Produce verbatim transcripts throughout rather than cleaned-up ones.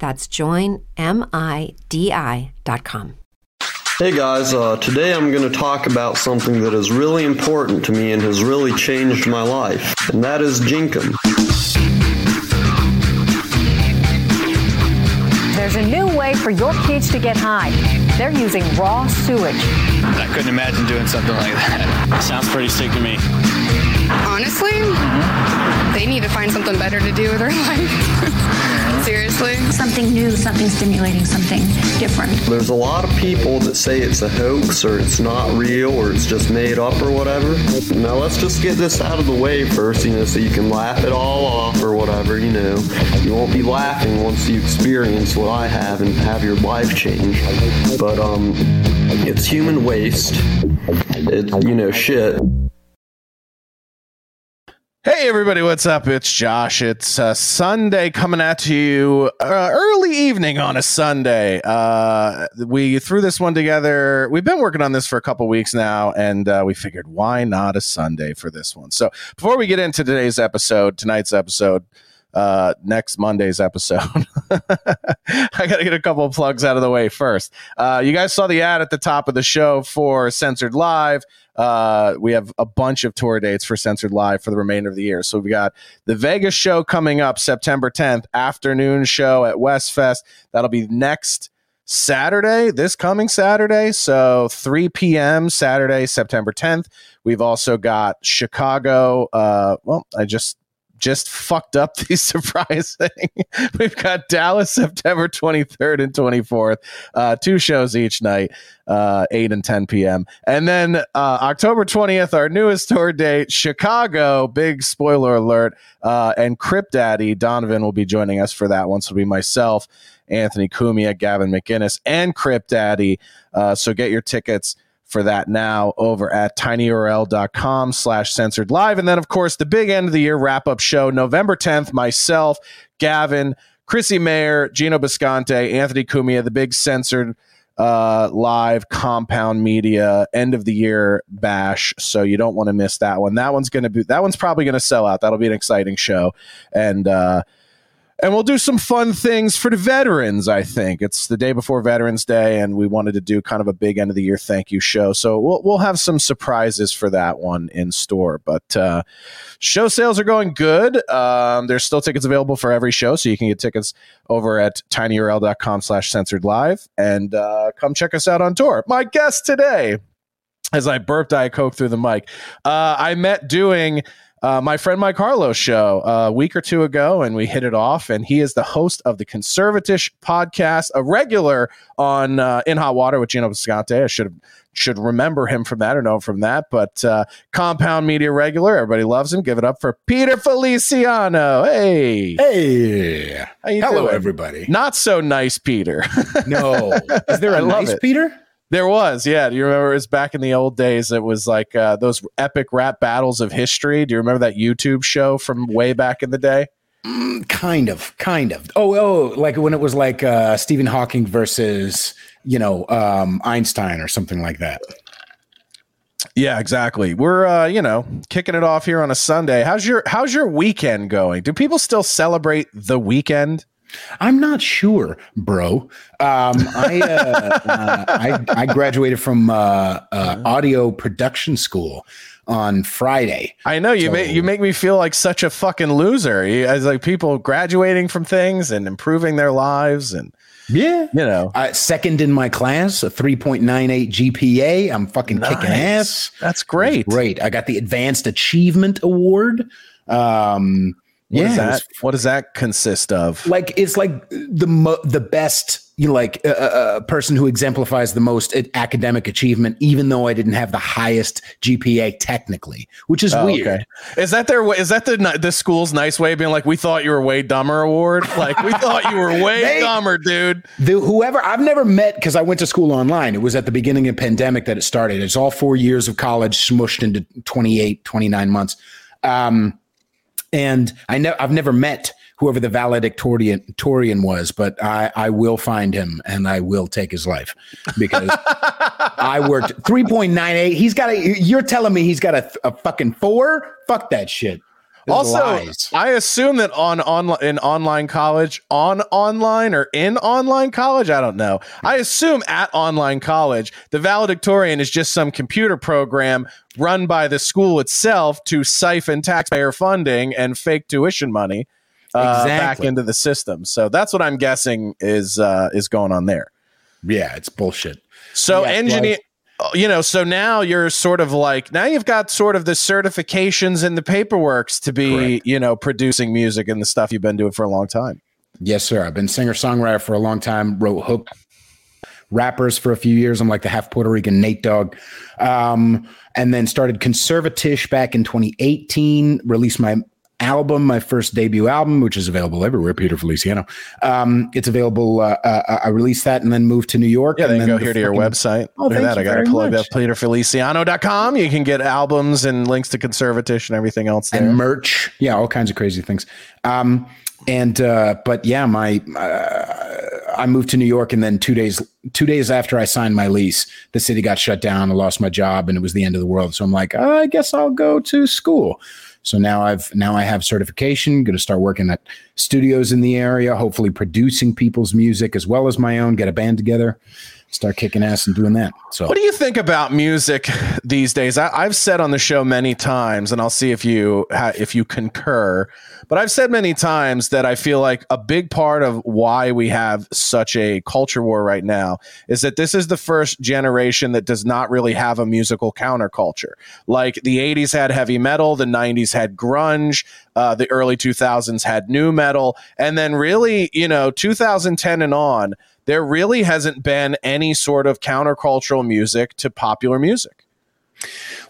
That's join midi dot com. Hey guys, uh, today I'm going to talk about something that is really important to me and has really changed my life, and that is Jinkum. There's a new way for your kids to get high. They're using raw sewage. I couldn't imagine doing something like that. Sounds pretty sick to me. Honestly, they need to find something better to do with their life. Seriously? Something new, something stimulating, something different. There's a lot of people that say it's a hoax or it's not real or it's just made up or whatever. Now let's just get this out of the way first, you know, so you can laugh it all off or whatever, you know. You won't be laughing once you experience what I have and have your life change. But, um, it's human waste. It's, you know, shit. Hey everybody, what's up? It's Josh. It's uh, Sunday coming at you uh, early evening on a Sunday. Uh, we threw this one together. We've been working on this for a couple weeks now, and uh, we figured why not a Sunday for this one. So before we get into today's episode, tonight's episode, uh, next Monday's episode, I got to get a couple of plugs out of the way first. Uh, you guys saw the ad at the top of the show for Censored Live. Uh, we have a bunch of tour dates for Censored Live for the remainder of the year. So we got the Vegas show coming up September tenth, afternoon show at Westfest. That'll be next Saturday, this coming Saturday. So three p.m. Saturday, September tenth. We've also got Chicago. Uh, well, I just just fucked up the surprise thing. We've got Dallas, September twenty-third and twenty-fourth, uh, two shows each night, uh, eight and ten p.m. And then uh, October twentieth, our newest tour date, Chicago, big spoiler alert, uh, and Crypt Daddy Donovan will be joining us for that one. So it'll be myself, Anthony Cumia, Gavin McInnes, and Crypt Daddy. Uh, so get your tickets for that now over at tinyurl.com slash censored live. And then, of course, the big end of the year wrap-up show, November tenth, myself, Gavin, Chrissy Mayer, Gino Bisconte, Anthony Cumia, the big Censored uh, Live Compound Media end of the year bash. So you don't want to miss that one. That one's going to be, that one's probably going to sell out. That'll be an exciting show. And, uh, And we'll do some fun things for the veterans, I think. It's the day before Veterans Day, and we wanted to do kind of a big end-of-the-year thank you show. So we'll we'll have some surprises for that one in store. But uh, show sales are going good. Um, there's still tickets available for every show, so you can get tickets over at tinyurl.com slash censored live. And uh, come check us out on tour. My guest today, as I burped Diet Coke through the mic, uh, I met doing... Uh, my friend Mike Harlow show uh, a week or two ago, and we hit it off, and he is the host of the Conservatish podcast, a regular on uh, In Hot Water with Gino Bisconte. I should have should remember him from that or know him from that, but uh, Compound Media regular. Everybody loves him. Give it up for Peter Feliciano. Hey. Hey. How you Hello, doing? Everybody. Not so nice, Peter. No. Is there a nice Peter? There was, yeah. Do you remember? It was back in the old days. It was like uh, those epic rap battles of history. Do you remember that YouTube show from way back in the day? Mm, kind of, kind of. Oh, oh, like when it was like uh, Stephen Hawking versus, you know, um, Einstein or something like that. Yeah, exactly. We're, uh, you know, kicking it off here on a Sunday. How's your How's your weekend going? Do people still celebrate the weekend? I'm not sure, bro. Um, I, uh, uh, I I graduated from uh, uh, audio production school on Friday. I know you so, make you make me feel like such a fucking loser. As like people graduating from things and improving their lives and Yeah. You know, uh, second in my class, a three point nine eight G P A. I'm fucking nice. Kicking ass. That's great. Great. I got the Advanced Achievement Award. Um, what yeah. Is that? What does that consist of? Like, it's like the, mo- the best, you know, like a, a person who exemplifies the most academic achievement, even though I didn't have the highest G P A technically, which is oh, weird. Okay. Is that their way? Is that the the school's nice way of being like, we thought you were way dumber award? Like, we thought you were way they, dumber, dude. The, whoever I've never met, because I went to school online. It was at the beginning of the pandemic that it started. It's all four years of college smushed into twenty-eight, twenty-nine months. Um, and I know I've never met whoever the valedictorian was, but I, I will find him and I will take his life because I worked three point nine eight. He's got a, you're telling me he's got a, a fucking four? Fuck that shit. This also, lies. I assume that on online in online college, on online or in online college, I don't know. I assume at online college, the valedictorian is just some computer program run by the school itself to siphon taxpayer funding and fake tuition money. Uh, exactly. Back into the system. So that's what I'm guessing is uh, is going on there. Yeah, it's bullshit. So yeah, engineer, well, you know, so now you're sort of like, now you've got sort of the certifications and the paperworks to be, correct. You know, producing music and the stuff you've been doing for a long time. Yes, sir. I've been singer-songwriter for a long time, wrote hook rappers for a few years. I'm like the half Puerto Rican Nate Dogg. Um, and then started Conservatish back in twenty eighteen, released my album, my first debut album, which is available everywhere, Peter Feliciano. Um, it's available. Uh, uh, I released that and then moved to New York. Yeah, and then go the here to your website. Oh, look at that. I got to plug up peter feliciano dot com. You can get albums and links to Conservatish and everything else there. And merch. Yeah, all kinds of crazy things. Um, and uh, but yeah, my uh, I moved to New York and then two days two days after I signed my lease, the city got shut down. I lost my job and it was the end of the world. So I'm like, oh, I guess I'll go to school. So now I've now I have certification, going to start working at studios in the area, hopefully producing people's music as well as my own, get a band together, start kicking ass and doing that. So what do you think about music these days? I, I've said on the show many times, and I'll see if you if you concur, but I've said many times that I feel like a big part of why we have such a culture war right now is that this is the first generation that does not really have a musical counterculture. Like the eighties had heavy metal, the nineties had grunge, uh, the early two thousands had nu metal, and then really, you know, two thousand ten and on, there really hasn't been any sort of countercultural music to popular music.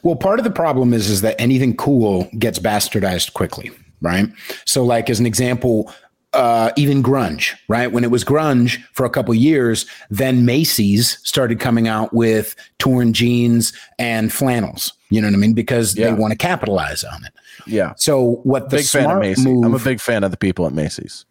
Well, part of the problem is, is that anything cool gets bastardized quickly, right? So like as an example, uh, even grunge, right? When it was grunge for a couple years, then Macy's started coming out with torn jeans and flannels. You know what I mean? Because yeah. they want to capitalize on it. Yeah. So what the big smart fan of Macy's. Move, I'm a big fan of the people at Macy's.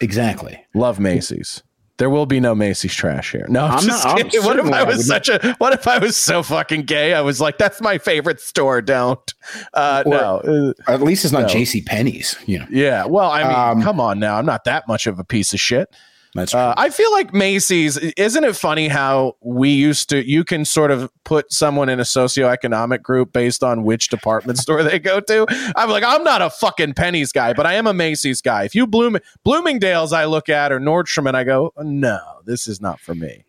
Exactly. Love Macy's. There will be no Macy's trash here. No, I'm, I'm just not. Kidding. I'm what if I was such a, what if I was so fucking gay? I was like, that's my favorite store. Don't. Uh, or, no. Or at least it's not no. J C Penney's, you know? Yeah. Well, I mean, um, come on now. I'm not that much of a piece of shit. That's true. Uh, I feel like Macy's, isn't it funny how we used to, you can sort of put someone in a socioeconomic group based on which department store they go to. I'm like, I'm not a fucking Penny's guy, but I am a Macy's guy. If you Bloom, Bloomingdale's I look at or Nordstrom and I go, no, this is not for me.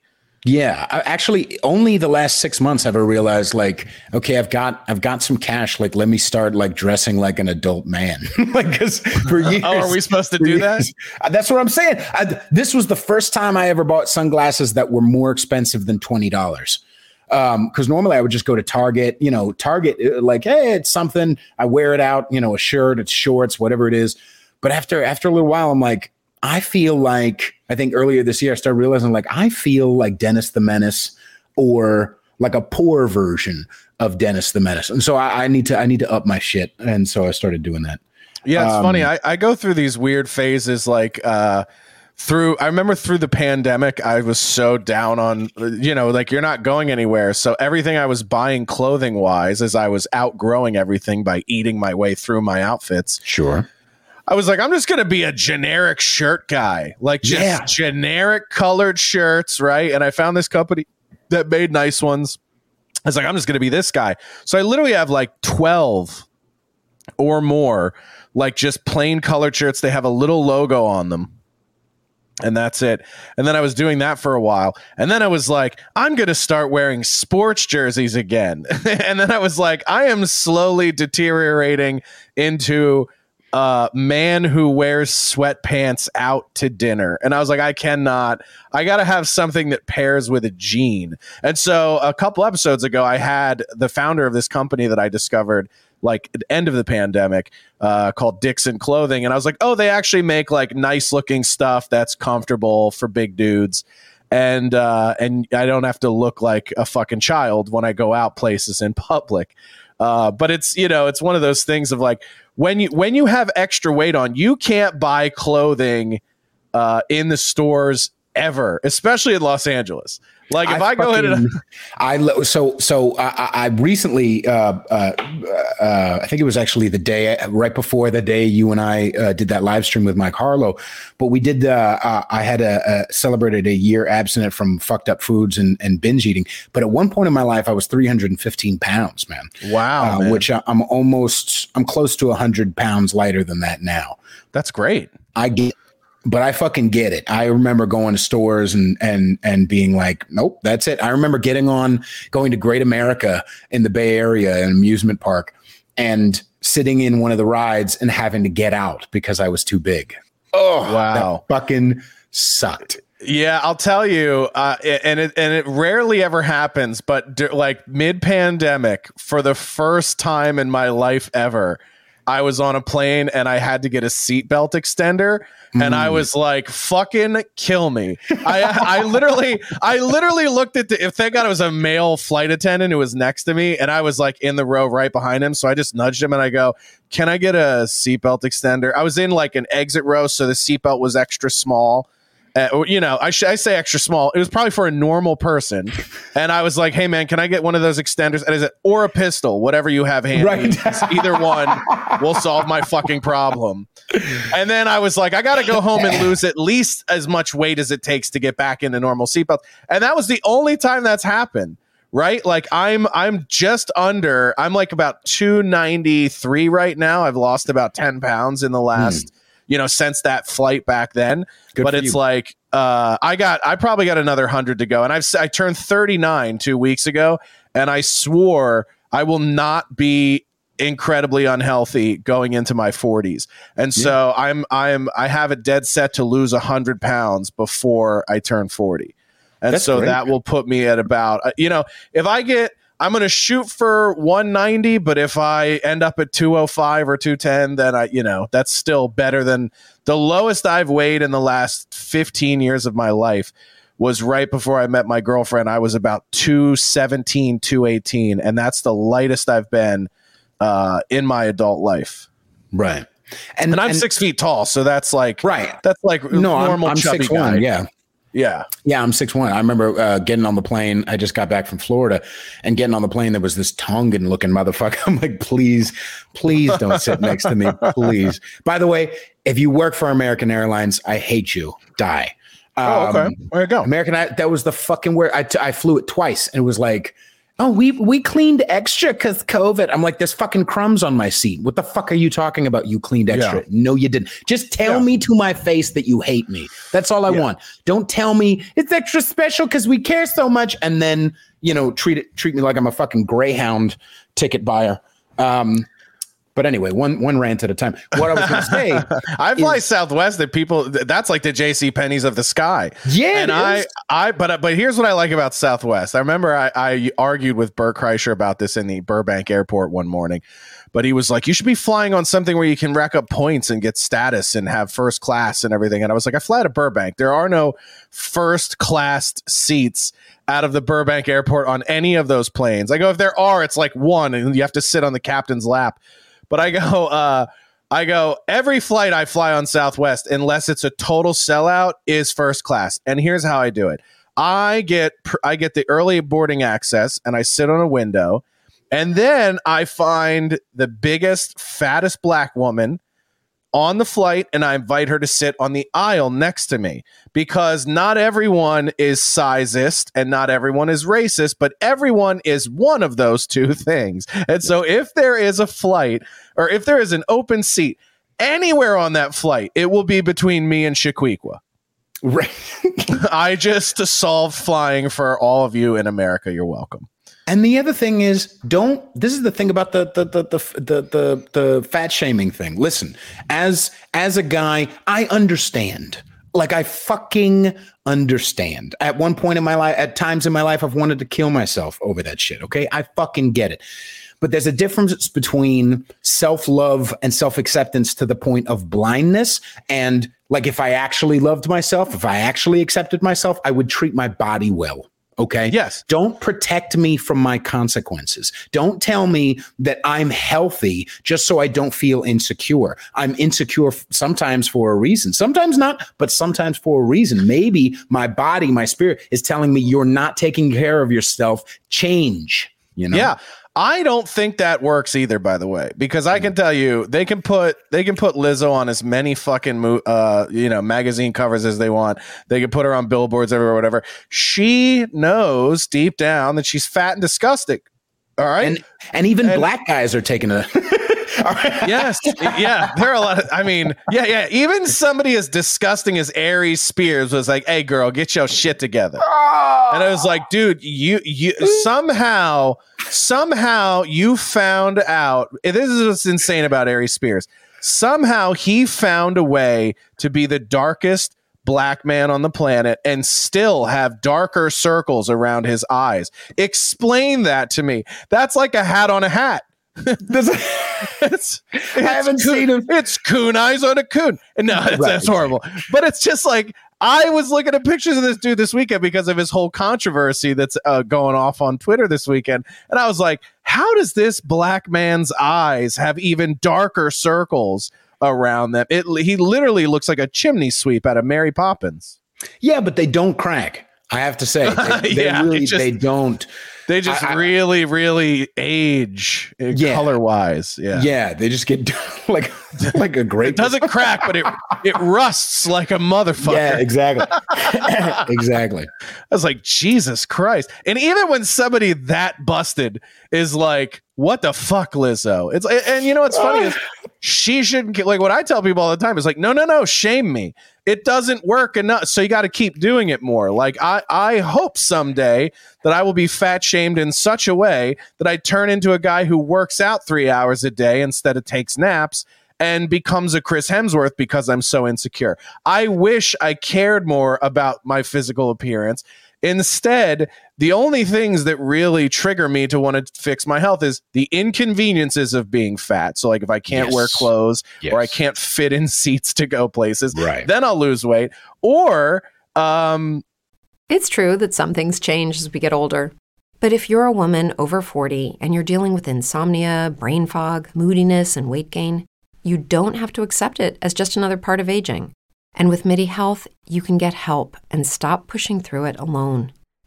Yeah, I actually only the last six months have I realized like, okay, I've got I've got some cash. Like, let me start like dressing like an adult man. Like, because for years, oh, are we supposed to do years, that? That's what I'm saying. I, this was the first time I ever bought sunglasses that were more expensive than twenty dollars. Um, because normally I would just go to Target. You know, Target like, hey, it's something. I wear it out. You know, a shirt, it's shorts, whatever it is. But after after a little while, I'm like. I feel like, I think earlier this year, I started realizing like, I feel like Dennis the Menace or like a poor version of Dennis the Menace. And so I, I need to, I need to up my shit. And so I started doing that. Yeah. It's um, funny. I, I go through these weird phases, like, uh, through, I remember through the pandemic, I was so down on, you know, like you're not going anywhere. So everything I was buying clothing wise, as I was outgrowing everything by eating my way through my outfits. Sure. I was like, I'm just going to be a generic shirt guy, like just yeah. generic colored shirts. Right. And I found this company that made nice ones. I was like, I'm just going to be this guy. So I literally have like twelve or more, like just plain colored shirts. They have a little logo on them. And that's it. And then I was doing that for a while. And then I was like, I'm going to start wearing sports jerseys again. And then I was like, I am slowly deteriorating into a man who wears sweatpants out to dinner. And I was like, I cannot. I got to have something that pairs with a jean. And so a couple episodes ago, I had the founder of this company that I discovered like at the end of the pandemic uh, called Dixon Clothing. And I was like, oh, they actually make like nice looking stuff that's comfortable for big dudes. And uh, and I don't have to look like a fucking child when I go out places in public. Uh, but it's, you know, it's one of those things of like when you when you have extra weight on, you can't buy clothing uh, in the stores ever, especially in Los Angeles. Like if I, I go fucking, in, and I lo- so so I, I recently uh, uh, uh, I think it was actually the day right before the day you and I uh, did that live stream with Mike Harlow. But we did uh, uh, I had a, a celebrated a year abstinent from fucked up foods and, and binge eating. But at one point in my life, I was three hundred fifteen pounds, man. Wow, uh, man. Which I, I'm almost I'm close to one hundred pounds lighter than that now. That's great. I get. But I fucking get it. I remember going to stores and and and being like, nope, that's it. I remember getting on, going to Great America in the Bay Area, an amusement park, and sitting in one of the rides and having to get out because I was too big. Oh, wow. That fucking sucked. Yeah, I'll tell you, uh, and it and it rarely ever happens, but d- like mid-pandemic, for the first time in my life ever, I was on a plane and I had to get a seatbelt extender mm. and I was like, fucking kill me. I I literally, I literally looked at the, if thank God it was a male flight attendant who was next to me and I was like in the row right behind him. So I just nudged him and I go, can I get a seatbelt extender? I was in like an exit row. So the seatbelt was extra small. Uh, you know, I, sh- I say extra small. It was probably for a normal person. And I was like, hey, man, can I get one of those extenders? And I said, or a pistol, whatever you have handy. Right. Either one will solve my fucking problem. And then I was like, I got to go home and lose at least as much weight as it takes to get back into normal seatbelt. And that was the only time that's happened. Right. Like I'm I'm just under. I'm like about two ninety-three right now. I've lost about ten pounds in the last. Hmm. You know, since that flight back then. Good but it's you. like uh, I got I probably got another one hundred to go. And I've I turned thirty-nine two weeks ago. And I swore I will not be incredibly unhealthy going into my forties. And yeah. so I'm I'm I have it dead set to lose one hundred pounds before I turn forty. And That's so great. That will put me at about, you know, if I get. I'm going to shoot for one ninety, but if I end up at two oh five or two ten, then I, you know, that's still better than the lowest I've weighed in the last fifteen years of my life was right before I met my girlfriend. I was about two seventeen, two eighteen, and that's the lightest I've been uh, in my adult life. Right. And, and I'm and, six feet tall, so that's like, right. That's like no, normal I'm, I'm chubby guy. One, yeah. Yeah. Yeah. I'm six one. I remember uh, getting on the plane. I just got back from Florida and getting on the plane. There was this Tongan looking motherfucker. I'm like, please, please don't sit next to me. Please. By the way, if you work for American Airlines, I hate you. Die. Um, oh, okay. There you go. American. I, that was the fucking word. I, t- I flew it twice and it was like, oh, we we cleaned extra because COVID. I'm like, there's fucking crumbs on my seat. What the fuck are you talking about? You cleaned extra. Yeah. No, you didn't. Just tell yeah. me to my face that you hate me. That's all I yeah. want. Don't tell me it's extra special because we care so much. And then, you know, treat it treat me like I'm a fucking Greyhound ticket buyer. Um, but anyway, one one rant at a time. What I was going to say. I fly is, Southwest that people that's like the J C Penney's of the sky. Yeah. And I, I but but here's what I like about Southwest. I remember I, I argued with Bert Kreischer about this in the Burbank airport one morning, but he was like, you should be flying on something where you can rack up points and get status and have first class and everything. And I was like, I fly to Burbank. There are no first class seats out of the Burbank airport on any of those planes. I go, if there are, it's like one and you have to sit on the captain's lap. But I go, uh, I go, every flight I fly on Southwest, unless it's a total sellout, is first class. And here's how I do it. I get I get the early boarding access and I sit on a window and then I find the biggest, fattest black woman on the flight and I invite her to sit on the aisle next to me because not everyone is sizist and not everyone is racist, but everyone is one of those two things. And so if there is a flight or if there is an open seat anywhere on that flight, it will be between me and Shakweekwa. Right. I just solved flying for all of you in America. You're welcome. And the other thing is, don't. This is the thing about the the the the the the, the fat shaming thing. Listen, as as a guy, I understand. Like, I fucking understand. At one point in my life, at times in my life, I've wanted to kill myself over that shit. Okay, I fucking get it. But there's a difference between self-love and self-acceptance to the point of blindness. And like, if I actually loved myself, if I actually accepted myself, I would treat my body well. Okay. Yes. Don't protect me from my consequences. Don't tell me that I'm healthy just so I don't feel insecure. I'm insecure sometimes for a reason, sometimes not, but sometimes for a reason. Maybe my body, my spirit is telling me you're not taking care of yourself. Change, you know? Yeah. I don't think that works either, by the way, because I can tell you they can put they can put Lizzo on as many fucking uh, you know, magazine covers as they want. They can put her on billboards everywhere, whatever. She knows deep down that she's fat and disgusting. All right. And, and even and, black guys are taking a. Yes. Yeah. There are a lot of, I mean, yeah, yeah. Even somebody as disgusting as Aries Spears was like, hey, girl, get your shit together. Oh. And I was like, dude, you, you somehow, somehow you found out. This is what's insane about Aries Spears. Somehow he found a way to be the darkest black man on the planet and still have darker circles around his eyes. Explain that to me. That's like a hat on a hat. it's, it's, I haven't coon, seen him. It's coon eyes on a coon. And no, it's, right. That's horrible. But it's just like, I was looking at pictures of this dude this weekend because of his whole controversy that's uh, going off on Twitter this weekend. And I was like, how does this black man's eyes have even darker circles around them? It, he literally looks like a chimney sweep out of Mary Poppins. Yeah, but they don't crack. I have to say, they, they yeah, really, just, they don't. They just I, I, really, really age yeah. color wise. Yeah. Yeah. They just get like, like a grape. It doesn't crack, but it, it rusts like a motherfucker. Yeah, exactly. Exactly. I was like, Jesus Christ. And even when somebody that busted is like, what the fuck, Lizzo? It's and you know what's funny is she shouldn't get, like, what I tell people all the time is like, no, no, no, shame me. It doesn't work enough, so you got to keep doing it more. Like I, I hope someday that I will be fat shamed in such a way that I turn into a guy who works out three hours a day instead of takes naps and becomes a Chris Hemsworth because I'm so insecure. I wish I cared more about my physical appearance. Instead, the only things that really trigger me to want to fix my health is the inconveniences of being fat. So like if I can't yes. wear clothes yes. or I can't fit in seats to go places, right. then I'll lose weight. Or um, it's true that some things change as we get older. But if you're a woman over forty and you're dealing with insomnia, brain fog, moodiness, and weight gain, you don't have to accept it as just another part of aging. And with Midi Health, you can get help and stop pushing through it alone.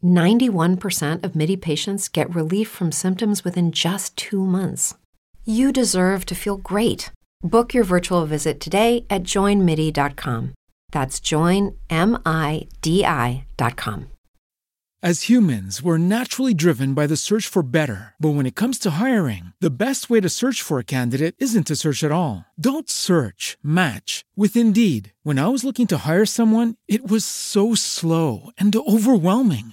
ninety-one percent of Midi patients get relief from symptoms within just two months. You deserve to feel great. Book your virtual visit today at join midi dot com. That's join midi dot com. As humans, we're naturally driven by the search for better. But when it comes to hiring, the best way to search for a candidate isn't to search at all. Don't search, match with Indeed. When I was looking to hire someone, it was so slow and overwhelming.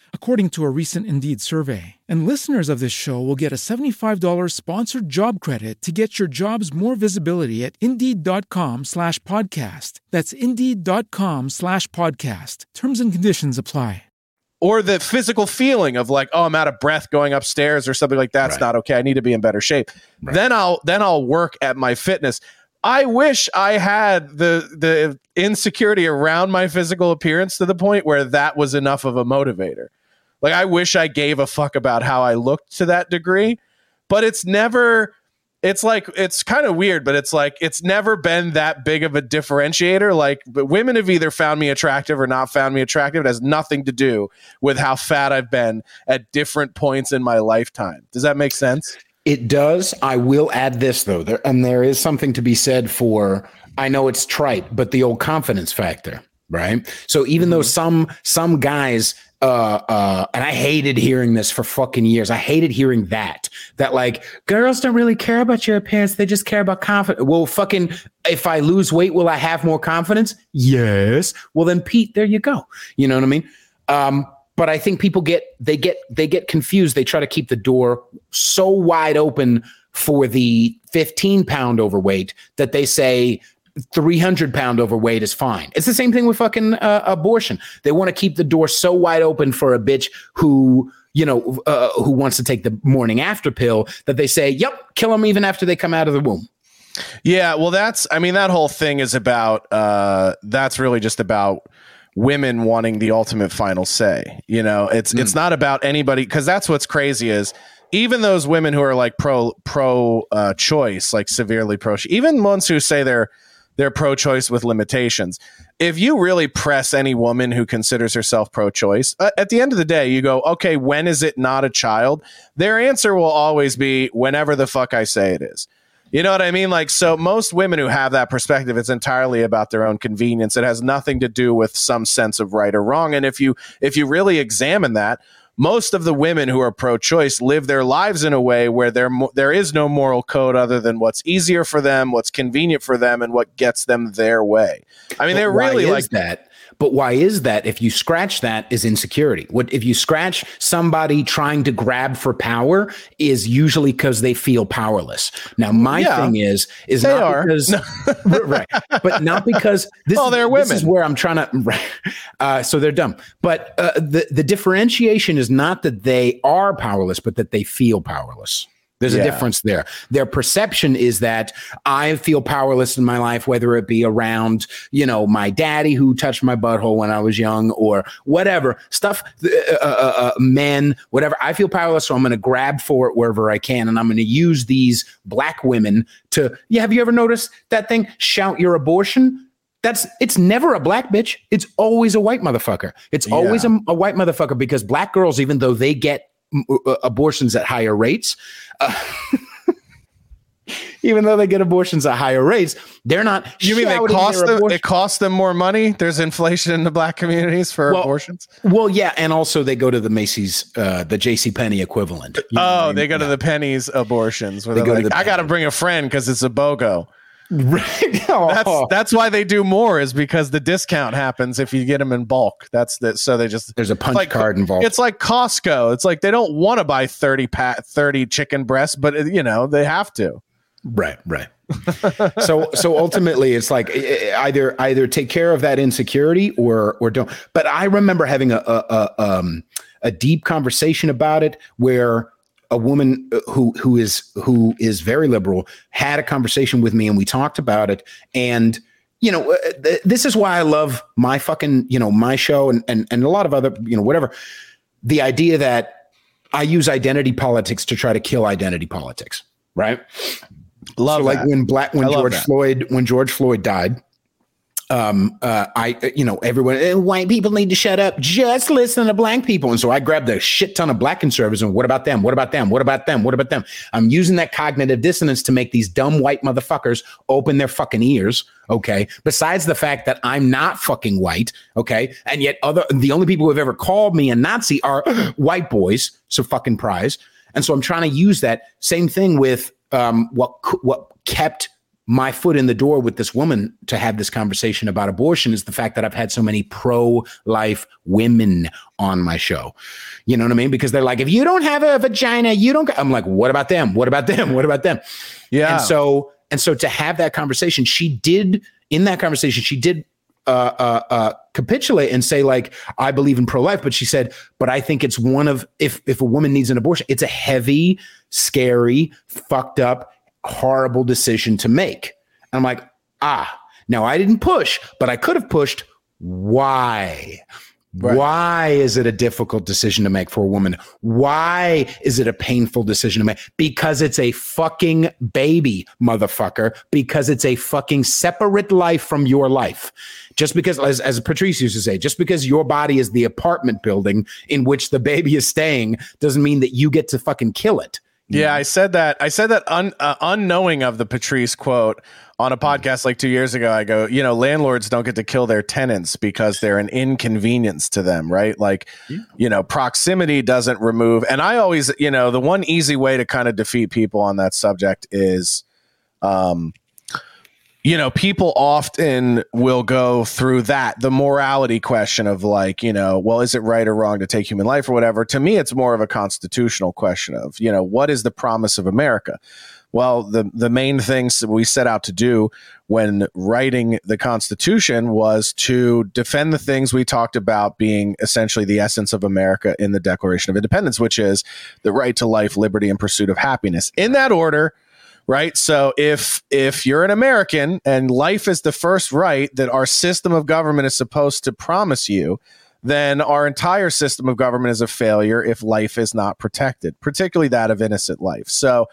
according to a recent Indeed survey. And listeners of this show will get a seventy-five dollars sponsored job credit to get your jobs more visibility at Indeed.com slash podcast. That's Indeed.com slash podcast. Terms and conditions apply. Or the physical feeling of like, oh, I'm out of breath going upstairs or something like that's right. Not okay. I need to be in better shape. Right. Then I'll then I'll work at my fitness. I wish I had the the insecurity around my physical appearance to the point where that was enough of a motivator. Like, I wish I gave a fuck about how I looked to that degree, but it's never. It's like, it's kind of weird, but it's like, it's never been that big of a differentiator. Like, but women have either found me attractive or not found me attractive. It has nothing to do with how fat I've been at different points in my lifetime. Does that make sense? It does. I will add this though. There, and there is something to be said for, I know it's trite, but the old confidence factor, right? So even mm-hmm. though some, some guys, Uh, uh, and I hated hearing this for fucking years. I hated hearing that, that like girls don't really care about your appearance. They just care about confidence. Well, fucking, if I lose weight, will I have more confidence? Yes. Well then, Pete, there you go. You know what I mean? Um, but I think people get, they get, they get confused. They try to keep the door so wide open for the fifteen pound overweight that they say three hundred pound overweight is fine. It's the same thing with fucking uh, abortion. They want to keep the door so wide open for a bitch who, you know, uh, who wants to take the morning after pill that they say, yep, kill them even after they come out of the womb. Yeah, well, that's, I mean, that whole thing is about, uh, that's really just about women wanting the ultimate final say. You know, it's, mm. it's not about anybody, because that's what's crazy is, even those women who are like pro, pro uh, choice, like severely pro, even ones who say they're, they're pro-choice with limitations. If you really press any woman who considers herself pro-choice, uh, at the end of the day, you go, okay, when is it not a child? Their answer will always be whenever the fuck I say it is. You know what I mean? Like, so most women who have that perspective, it's entirely about their own convenience. It has nothing to do with some sense of right or wrong. And if you if you really examine that, most of the women who are pro-choice live their lives in a way where there there is no moral code other than what's easier for them, what's convenient for them, and what gets them their way. I mean, but they're really like that. But why is that? If you scratch that, is insecurity. What if you scratch somebody trying to grab for power is usually because they feel powerless. Now, my yeah, thing is, is not are. because, no. right, but not because this, oh, they're women. This is where I'm trying to, right, uh, so they're dumb. But uh, the, the differentiation is not that they are powerless, but that they feel powerless. There's yeah. a difference there. Their perception is that I feel powerless in my life, whether it be around, you know, my daddy who touched my butthole when I was young or whatever stuff, uh, uh, uh, men, whatever. I feel powerless, so I'm going to grab for it wherever I can, and I'm going to use these black women to. Yeah, have you ever noticed that thing? Shout your abortion. That's it's never a black bitch. It's always a white motherfucker. It's yeah. always a, a white motherfucker because black girls, even though they get abortions at higher rates, uh, even though they get abortions at higher rates, they're not. You mean they cost them? It costs them more money. There's inflation in the black communities for well, abortions. Well, yeah, and also they go to the Macy's, uh, the J C Penney equivalent. You know oh, I mean? They go to yeah. the Penny's abortions. Where they go like, to the I got to bring a friend because it's a BOGO. Right. Oh. That's that's why they do more is because the discount happens if you get them in bulk. That's that. So they just there's a punch like, card involved. It's like Costco. It's like they don't want to buy thirty pa- thirty chicken breasts, but you know they have to. Right. Right. so so ultimately, it's like either either take care of that insecurity or or don't. But I remember having a a, a, um, a deep conversation about it where a woman who who is who is very liberal had a conversation with me and we talked about it. And, you know, th- this is why I love my fucking, you know, my show and, and, and a lot of other, you know, whatever. The idea that I use identity politics to try to kill identity politics. Right. Love so like when black when George that. Floyd, when George Floyd died. Um, uh, I, you know, everyone, eh, white people need to shut up, just listen to black people. And so I grabbed a shit ton of black conservatives and what about them? What about them? What about them? What about them? I'm using that cognitive dissonance to make these dumb white motherfuckers open their fucking ears. Okay. Besides the fact that I'm not fucking white. Okay. And yet other, the only people who have ever called me a Nazi are white boys. So fucking prize. And so I'm trying to use that same thing with, um, what, what kept my foot in the door with this woman to have this conversation about abortion is the fact that I've had so many pro-life women on my show. You know what I mean? Because they're like, if you don't have a vagina, you don't. I'm like, what about them? What about them? What about them? Yeah. And so, and so to have that conversation, she did in that conversation, she did uh, uh, uh, capitulate and say, like, I believe in pro-life, but she said, but I think it's one of, if, if a woman needs an abortion, it's a heavy, scary, fucked up, horrible decision to make. And I'm like, ah, now I didn't push, but I could have pushed. Why? Right. Why is it a difficult decision to make for a woman? Why is it a painful decision to make? Because it's a fucking baby, motherfucker. Because it's a fucking separate life from your life. Just because, as, as Patrice used to say, just because your body is the apartment building in which the baby is staying doesn't mean that you get to fucking kill it. Yeah, I said that. I said that un, uh, unknowing of the Patrice quote on a podcast like two years ago. I go, you know, landlords don't get to kill their tenants because they're an inconvenience to them, right? Like, yeah. you know, proximity doesn't remove. And I always, you know, the one easy way to kind of defeat people on that subject is, um, you know, people often will go through that, the morality question of like, you know, well, is it right or wrong to take human life or whatever? To me, it's more of a constitutional question of, you know, what is the promise of America? Well, the, the main things that we set out to do when writing the Constitution was to defend the things we talked about being essentially the essence of America in the Declaration of Independence, which is the right to life, liberty, and pursuit of happiness. In that order. Right. So if if you're an American and life is the first right that our system of government is supposed to promise you, then our entire system of government is a failure if life is not protected, particularly that of innocent life. So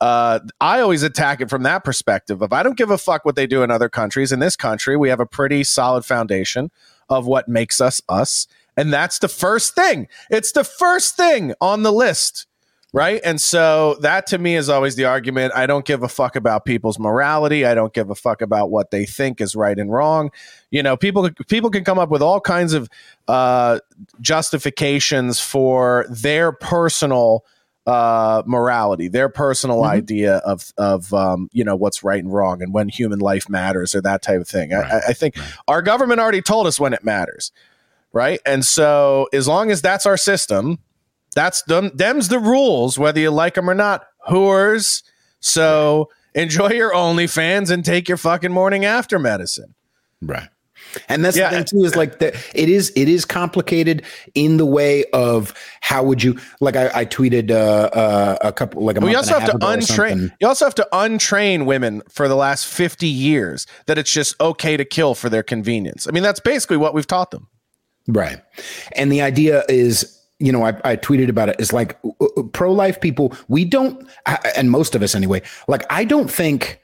uh, I always attack it from that perspective of I don't give a fuck what they do in other countries. In this country, we have a pretty solid foundation of what makes us us. And that's the first thing. It's the first thing on the list. Right. And so that to me is always the argument. I don't give a fuck about people's morality. I don't give a fuck about what they think is right and wrong. You know, people people can come up with all kinds of uh, justifications for their personal uh, morality, their personal mm-hmm. idea of, of um, you know, what's right and wrong and when human life matters or that type of thing. Right. I, I think right. our government already told us when it matters. Right. And so as long as that's our system. That's them. Them's the rules, whether you like them or not. Whores. So enjoy your OnlyFans and take your fucking morning after medicine. Right. And that's yeah. the thing too is like the, it is it is complicated in the way of how would you like I, I tweeted uh, uh, a couple like a well, month you also and have to untrain. You also have to untrain women for the last fifty years that it's just okay to kill for their convenience. I mean, that's basically what we've taught them. Right. And the idea is. You know, I, I tweeted about it. It's like uh, pro-life people, we don't, and most of us anyway, like, I don't think,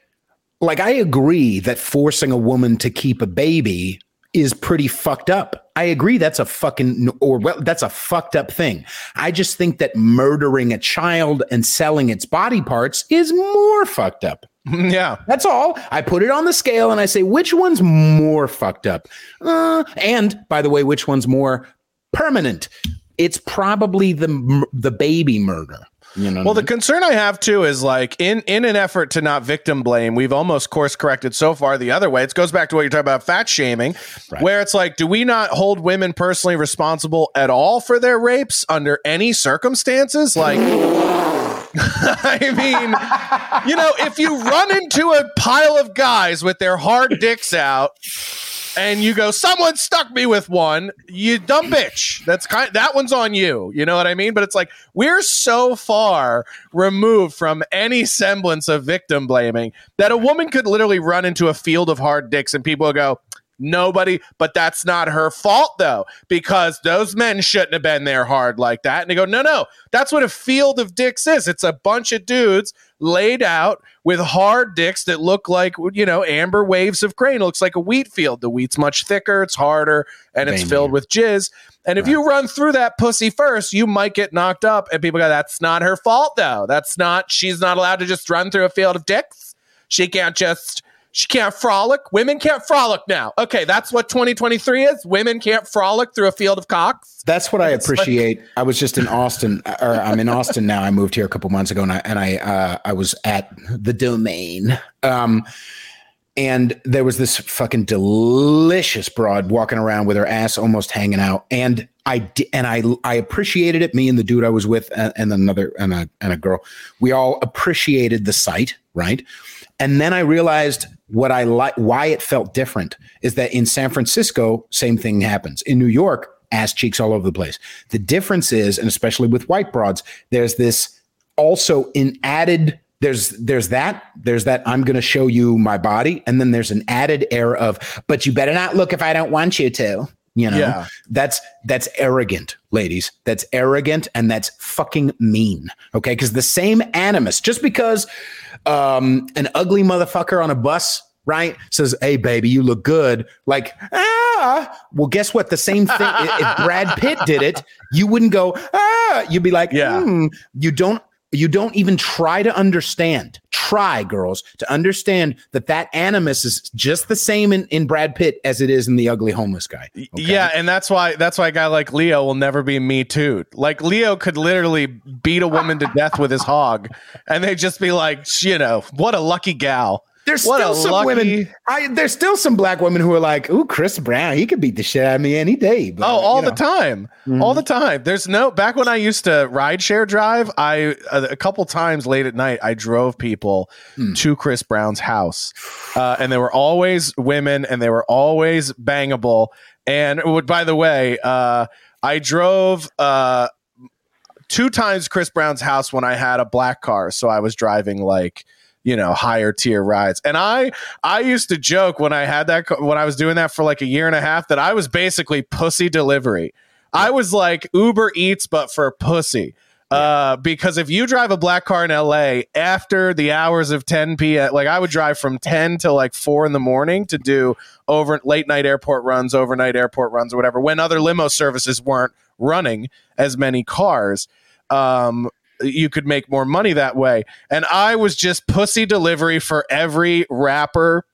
like, I agree that forcing a woman to keep a baby is pretty fucked up. I agree that's a fucking, or well, that's a fucked up thing. I just think that murdering a child and selling its body parts is more fucked up. Yeah, that's all. I put it on the scale and I say, which one's more fucked up? Uh, and by the way, which one's more permanent? It's probably the the baby murder. You know well, I mean? The concern I have, too, is like in, in an effort to not victim blame, we've almost course corrected so far the other way. It goes back to what you're talking about, fat shaming, right. where it's like, do we not hold women personally responsible at all for their rapes under any circumstances? Like, I mean, you know, if you run into a pile of guys with their hard dicks out. And you go, someone stuck me with one, you dumb bitch. That's kind. That one's on you. You know what I mean? But it's like we're so far removed from any semblance of victim blaming that a woman could literally run into a field of hard dicks and people will go, nobody. But that's not her fault, though, because those men shouldn't have been there hard like that. And they go, no, no, that's what a field of dicks is. It's a bunch of dudes laid out with hard dicks that look like, you know, amber waves of grain. It looks like a wheat field. The wheat's much thicker, it's harder, and it's Damn. filled with jizz. And right. if you run through that pussy first, you might get knocked up. And people go, that's not her fault, though. That's not, she's not allowed to just run through a field of dicks. She can't just, She can't frolic. Women can't frolic now. Okay, that's what twenty twenty-three is. Women can't frolic through a field of cocks. That's what I appreciate. Like- I was just in Austin, or I'm in Austin now. I moved here a couple months ago, and I and I uh, I was at the Domain. Um, and there was this fucking delicious broad walking around with her ass almost hanging out, and I di- and I I appreciated it. Me and the dude I was with, and, and another and a and a girl, we all appreciated the sight, right? And then I realized what I like, why it felt different, is that in San Francisco, same thing happens. In New York, ass cheeks all over the place. The difference is, and especially with white broads, there's this also an added, there's there's that, there's that I'm going to show you my body. And then there's an added air of, but you better not look if I don't want you to. You know, yeah. that's that's arrogant, ladies. That's arrogant. And that's fucking mean. OK, because the same animus, just because um, an ugly motherfucker on a bus, right, says, hey, baby, you look good, like, ah, well, guess what? The same thing. If Brad Pitt did it, you wouldn't go, ah, you'd be like, yeah, mm. you don't. You don't even try to understand. Try, girls, to understand that that animus is just the same in, in Brad Pitt as it is in the ugly homeless guy. Okay? Yeah, and that's why that's why a guy like Leo will never be Me Too'd. Like, Leo could literally beat a woman to death with his hog, and they'd just be like, you know, what a lucky gal. There's what still some lucky... women. I, there's still some black women who are like, "Ooh, Chris Brown, he could beat the shit out of me any day." But, oh, all you know. the time, mm-hmm. all the time. There's no back when I used to rideshare drive. I uh, a couple times late at night, I drove people mm. to Chris Brown's house, uh, and they were always women, and they were always bangable. And by the way, uh, I drove. Uh, two times Chris Brown's house when I had a black car, so I was driving like, you know, higher tier rides. And I, I used to joke when I had that, when I was doing that for like a year and a half, that I was basically pussy delivery. Yeah. I was like Uber Eats, but for pussy. Yeah. Uh, because if you drive a black car in L A after the hours of ten p.m., like I would drive from ten till like four in the morning to do over late night airport runs, overnight airport runs or whatever, when other limo services weren't running as many cars. Um, You could make more money that way. And I was just pussy delivery for every rapper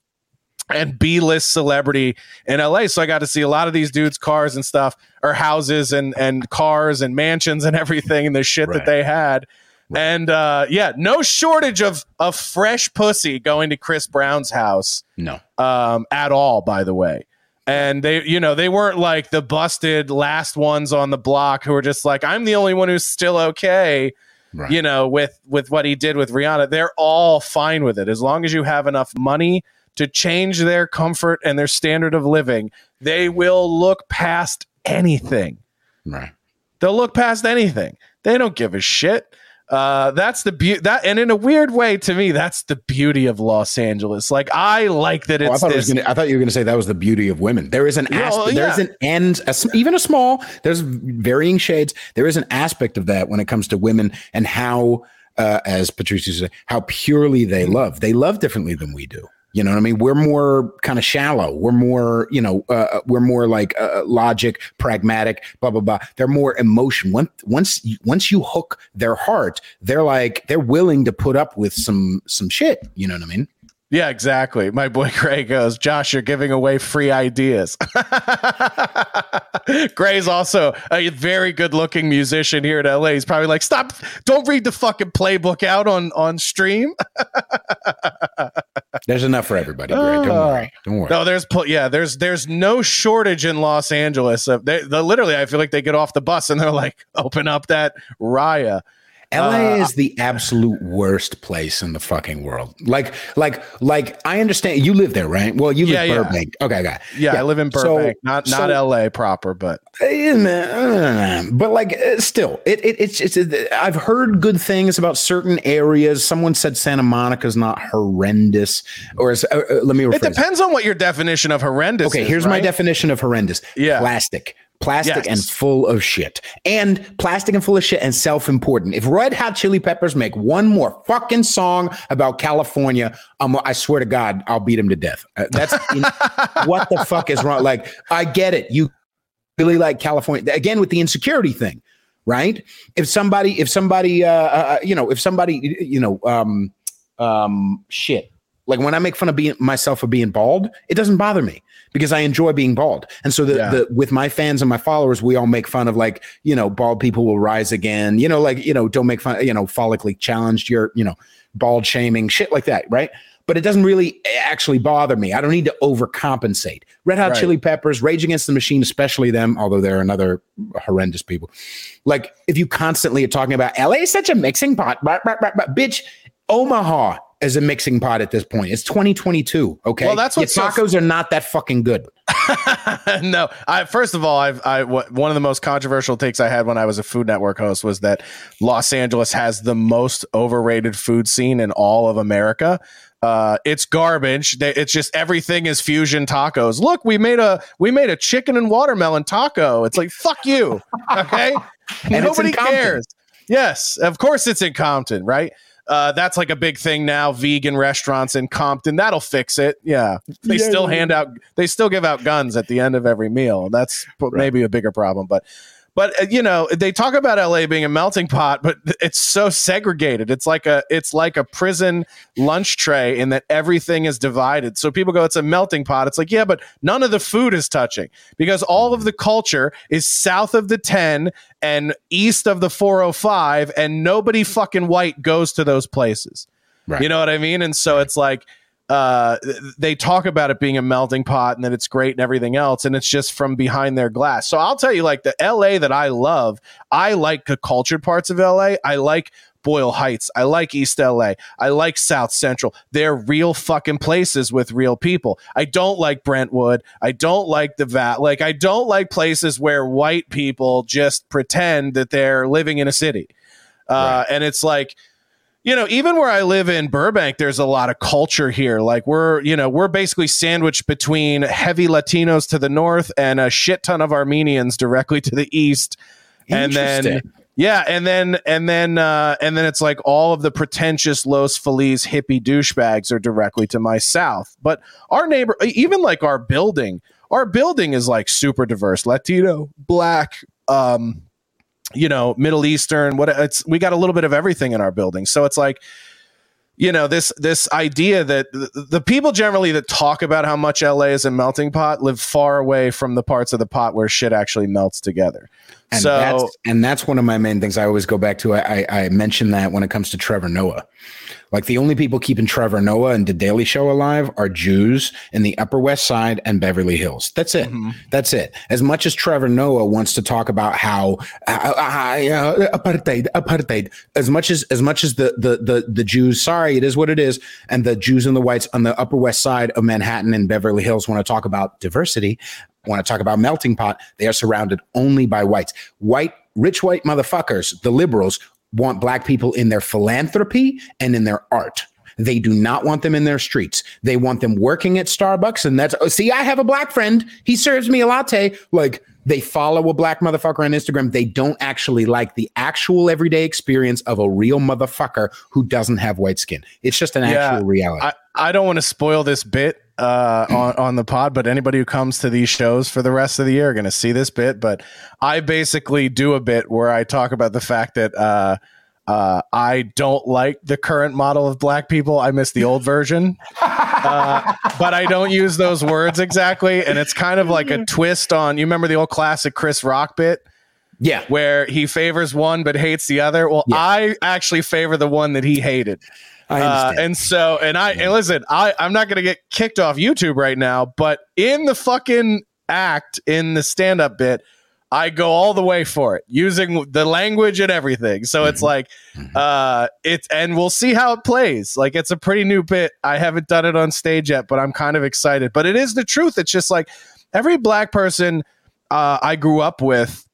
and B-list celebrity in L A. So I got to see a lot of these dudes' cars and stuff, or houses and, and cars and mansions and everything and the shit right. that they had. Right. And uh, yeah, no shortage of, of fresh pussy going to Chris Brown's house. No. Um, at all, by the way. And they, you know, they weren't like the busted last ones on the block who were just like, I'm the only one who's still okay. Right. You know, with with what he did with Rihanna, they're all fine with it. As long as you have enough money to change their comfort and their standard of living, they will look past anything. Right. They'll look past anything. They don't give a shit. Uh, that's the beauty that, and in a weird way to me, that's the beauty of Los Angeles. Like, I like that it's. Oh, I, thought this- it was gonna, I thought you were going to say that was the beauty of women. There is an yeah, aspect, well, yeah. there's an end, a, even a small. There's varying shades. There is an aspect of that when it comes to women and how, uh, as Patrice said, how purely they love. They love differently than we do. You know what I mean? We're more kind of shallow. We're more, you know, uh, we're more like uh, logic, pragmatic, blah, blah, blah. They're more emotion. Once, once, once you hook their heart, they're like, they're willing to put up with some, some shit. You know what I mean? Yeah, exactly. My boy Gray goes, Josh, you're giving away free ideas. Gray's also a very good looking musician here in L A. He's probably like, stop, don't read the fucking playbook out on, on stream. There's enough for everybody, Gray. Don't uh, worry. Don't worry. No, there's, yeah, there's, there's no shortage in Los Angeles. Of, they, they, literally, I feel like they get off the bus and they're like, open up that Raya. L A uh, is the absolute worst place in the fucking world. Like, like, like. I understand you live there, right? Well, you live in yeah, Burbank. Yeah. Okay, I got it. Yeah, yeah, I live in Burbank, so, not not so, L A proper, but but like, still, it, it it's it's. It, I've heard good things about certain areas. Someone said Santa Monica's not horrendous, or is, uh, uh, let me. It depends it. on what your definition of horrendous. Okay, is, here's right? my definition of horrendous. Yeah, plastic. Plastic yes. and full of shit, and plastic and full of shit and self-important. If Red Hot Chili Peppers make one more fucking song about California, um, I swear to God, I'll beat them to death. Uh, that's in, what the fuck is wrong? Like, I get it. You really like California again with the insecurity thing, right? If somebody, if somebody, uh, uh you know, if somebody, you know, um, um, shit. Like when I make fun of being myself for being bald, it doesn't bother me because I enjoy being bald. And so the, yeah. the with my fans and my followers, we all make fun of like, you know, bald people will rise again, you know, like, you know, don't make fun, you know, follically challenged, you're, you know, bald shaming, shit like that, right? But it doesn't really actually bother me. I don't need to overcompensate. Red Hot right. Chili Peppers, Rage Against the Machine, especially them, although they're another horrendous people. Like if you constantly are talking about L A is such a mixing pot, blah, blah, blah, blah, bitch, Omaha is a mixing pot at this point. It's twenty twenty-two. Okay. Well, that's what yeah, tacos so f- are not that fucking good. No, I, first of all, I've, I, w- one of the most controversial takes I had when I was a Food Network host was that Los Angeles has the most overrated food scene in all of America. Uh, it's garbage. They, it's just everything is fusion tacos. Look, we made a we made a chicken and watermelon taco. It's like fuck you, okay? And nobody cares. Yes, of course it's in Compton, right? Uh, that's like a big thing now. Vegan restaurants in Compton. That'll fix it. Yeah, they yeah, still yeah. hand out. They still give out guns at the end of every meal. That's right. Maybe a bigger problem, but. But, you know, they talk about L A being a melting pot, but it's so segregated. It's like a it's like a prison lunch tray in that everything is divided. So people go, it's a melting pot. It's like, yeah, but none of the food is touching because all of the culture is south of the ten and east of the four oh five. And nobody fucking white goes to those places. Right. You know what I mean? And so right. it's like. Uh, they talk about it being a melting pot and that it's great and everything else. And it's just from behind their glass. So I'll tell you, like the L A that I love, I like the cultured parts of L A. I like Boyle Heights. I like East L A. I like South Central. They're real fucking places with real people. I don't like Brentwood. I don't like the vat. Like I don't like places where white people just pretend that they're living in a city. Uh, right. And it's like, you know, even where I live in Burbank, there's a lot of culture here. Like we're, you know, we're basically sandwiched between heavy Latinos to the north and a shit ton of Armenians directly to the east. And then, yeah. And then, and then, uh, and then it's like all of the pretentious Los Feliz hippie douchebags are directly to my south. But our neighbor, even like our building, our building is like super diverse, Latino, black, um, you know, Middle Eastern, what it's, we got a little bit of everything in our building. So it's like, you know, this, this idea that the, the people generally that talk about how much L A is a melting pot live far away from the parts of the pot where shit actually melts together. And so, that's, and that's one of my main things I always go back to. I, I, I mentioned that when it comes to Trevor Noah, like the only people keeping Trevor Noah and The Daily Show alive are Jews in the Upper West Side and Beverly Hills. That's it. Mm-hmm. That's it. As much as Trevor Noah wants to talk about how uh, uh, uh, apartheid, apartheid, as much as as much as the, the the the Jews, sorry, it is what it is, and the Jews and the whites on the Upper West Side of Manhattan and Beverly Hills want to talk about diversity, want to talk about melting pot, they are surrounded only by whites. White, rich white motherfuckers, the liberals, want black people in their philanthropy and in their art. They do not want them in their streets. They want them working at Starbucks. And that's, oh, see, I have a black friend. He serves me a latte. Like, they follow a black motherfucker on Instagram. They don't actually like the actual everyday experience of a real motherfucker who doesn't have white skin. It's just an yeah, actual reality. I, I don't want to spoil this bit uh, on, on the pod, but anybody who comes to these shows for the rest of the year are going to see this bit. But I basically do a bit where I talk about the fact that uh, uh, I don't like the current model of black people. I miss the old version. Uh, but I don't use those words exactly. And it's kind of like a twist on, you remember the old classic Chris Rock bit? Yeah. Where he favors one but hates the other. Well, yeah. I actually favor the one that he hated. I understand. Uh, and so, and I, yeah. and listen, I, I'm not going to get kicked off YouTube right now, but in the fucking act, in the stand-up bit, I go all the way for it using the language and everything. So it's like, uh, it's, and we'll see how it plays. Like, it's a pretty new bit. I haven't done it on stage yet, but I'm kind of excited, but it is the truth. It's just like every black person, uh, I grew up with,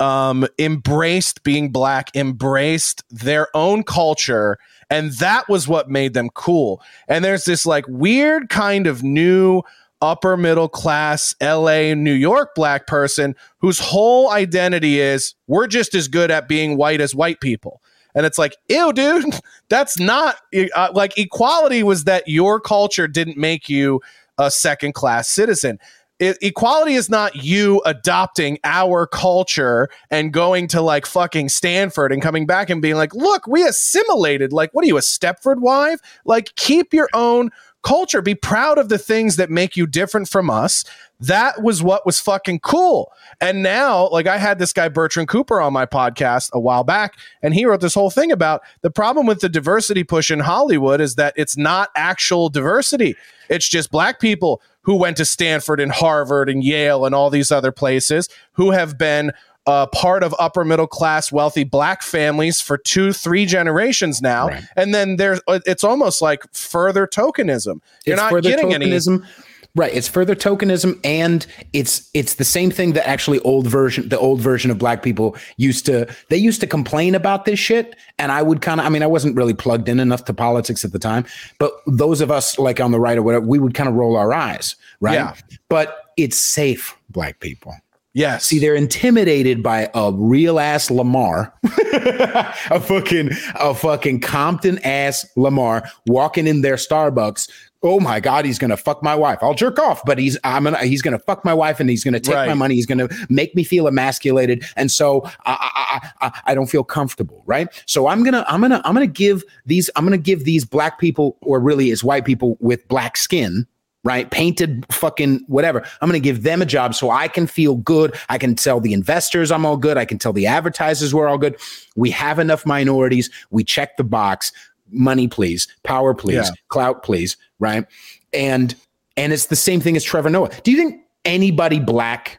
um, embraced being black, embraced their own culture. And that was what made them cool. And there's this like weird kind of new, upper middle class L A New York black person whose whole identity is we're just as good at being white as white people. And it's like, ew, dude, that's not uh, like equality was that your culture didn't make you a second class citizen. it, equality is not you adopting our culture and going to like fucking Stanford and coming back and being like, look, we assimilated. Like, what are you, a Stepford wife? Like, keep your own culture. Be proud of the things that make you different from us. That was what was fucking cool. And now, like, I had this guy Bertrand Cooper on my podcast a while back, and he wrote this whole thing about the problem with the diversity push in Hollywood is that it's not actual diversity. It's just black people who went to Stanford and Harvard and Yale and all these other places who have been Uh, part of upper middle class wealthy black families for two, three generations now. Right. And then there's it's almost like further tokenism. You're it's not getting tokenism. any. Right. It's further tokenism. And it's it's the same thing that actually old version, the old version of black people used to. They used to complain about this shit. And I would kind of I mean, I wasn't really plugged in enough to politics at the time. But those of us like on the right or whatever, we would kind of roll our eyes. Right. Yeah. But it's safe, black people. Yeah. See, they're intimidated by a real ass Lamar, a fucking, a fucking Compton ass Lamar walking in their Starbucks. Oh my God, he's gonna fuck my wife. I'll jerk off, but he's I'm gonna he's gonna fuck my wife and he's gonna take right. my money. He's gonna make me feel emasculated, and so I I, I I don't feel comfortable, right? So I'm gonna I'm gonna I'm gonna give these I'm gonna give these black people, or really it's white people with black skin. Right. Painted fucking whatever. I'm going to give them a job so I can feel good. I can tell the investors I'm all good. I can tell the advertisers we're all good. We have enough minorities. We check the box. Money, please. Power, please. Yeah. Clout, please. Right. And and it's the same thing as Trevor Noah. Do you think anybody black?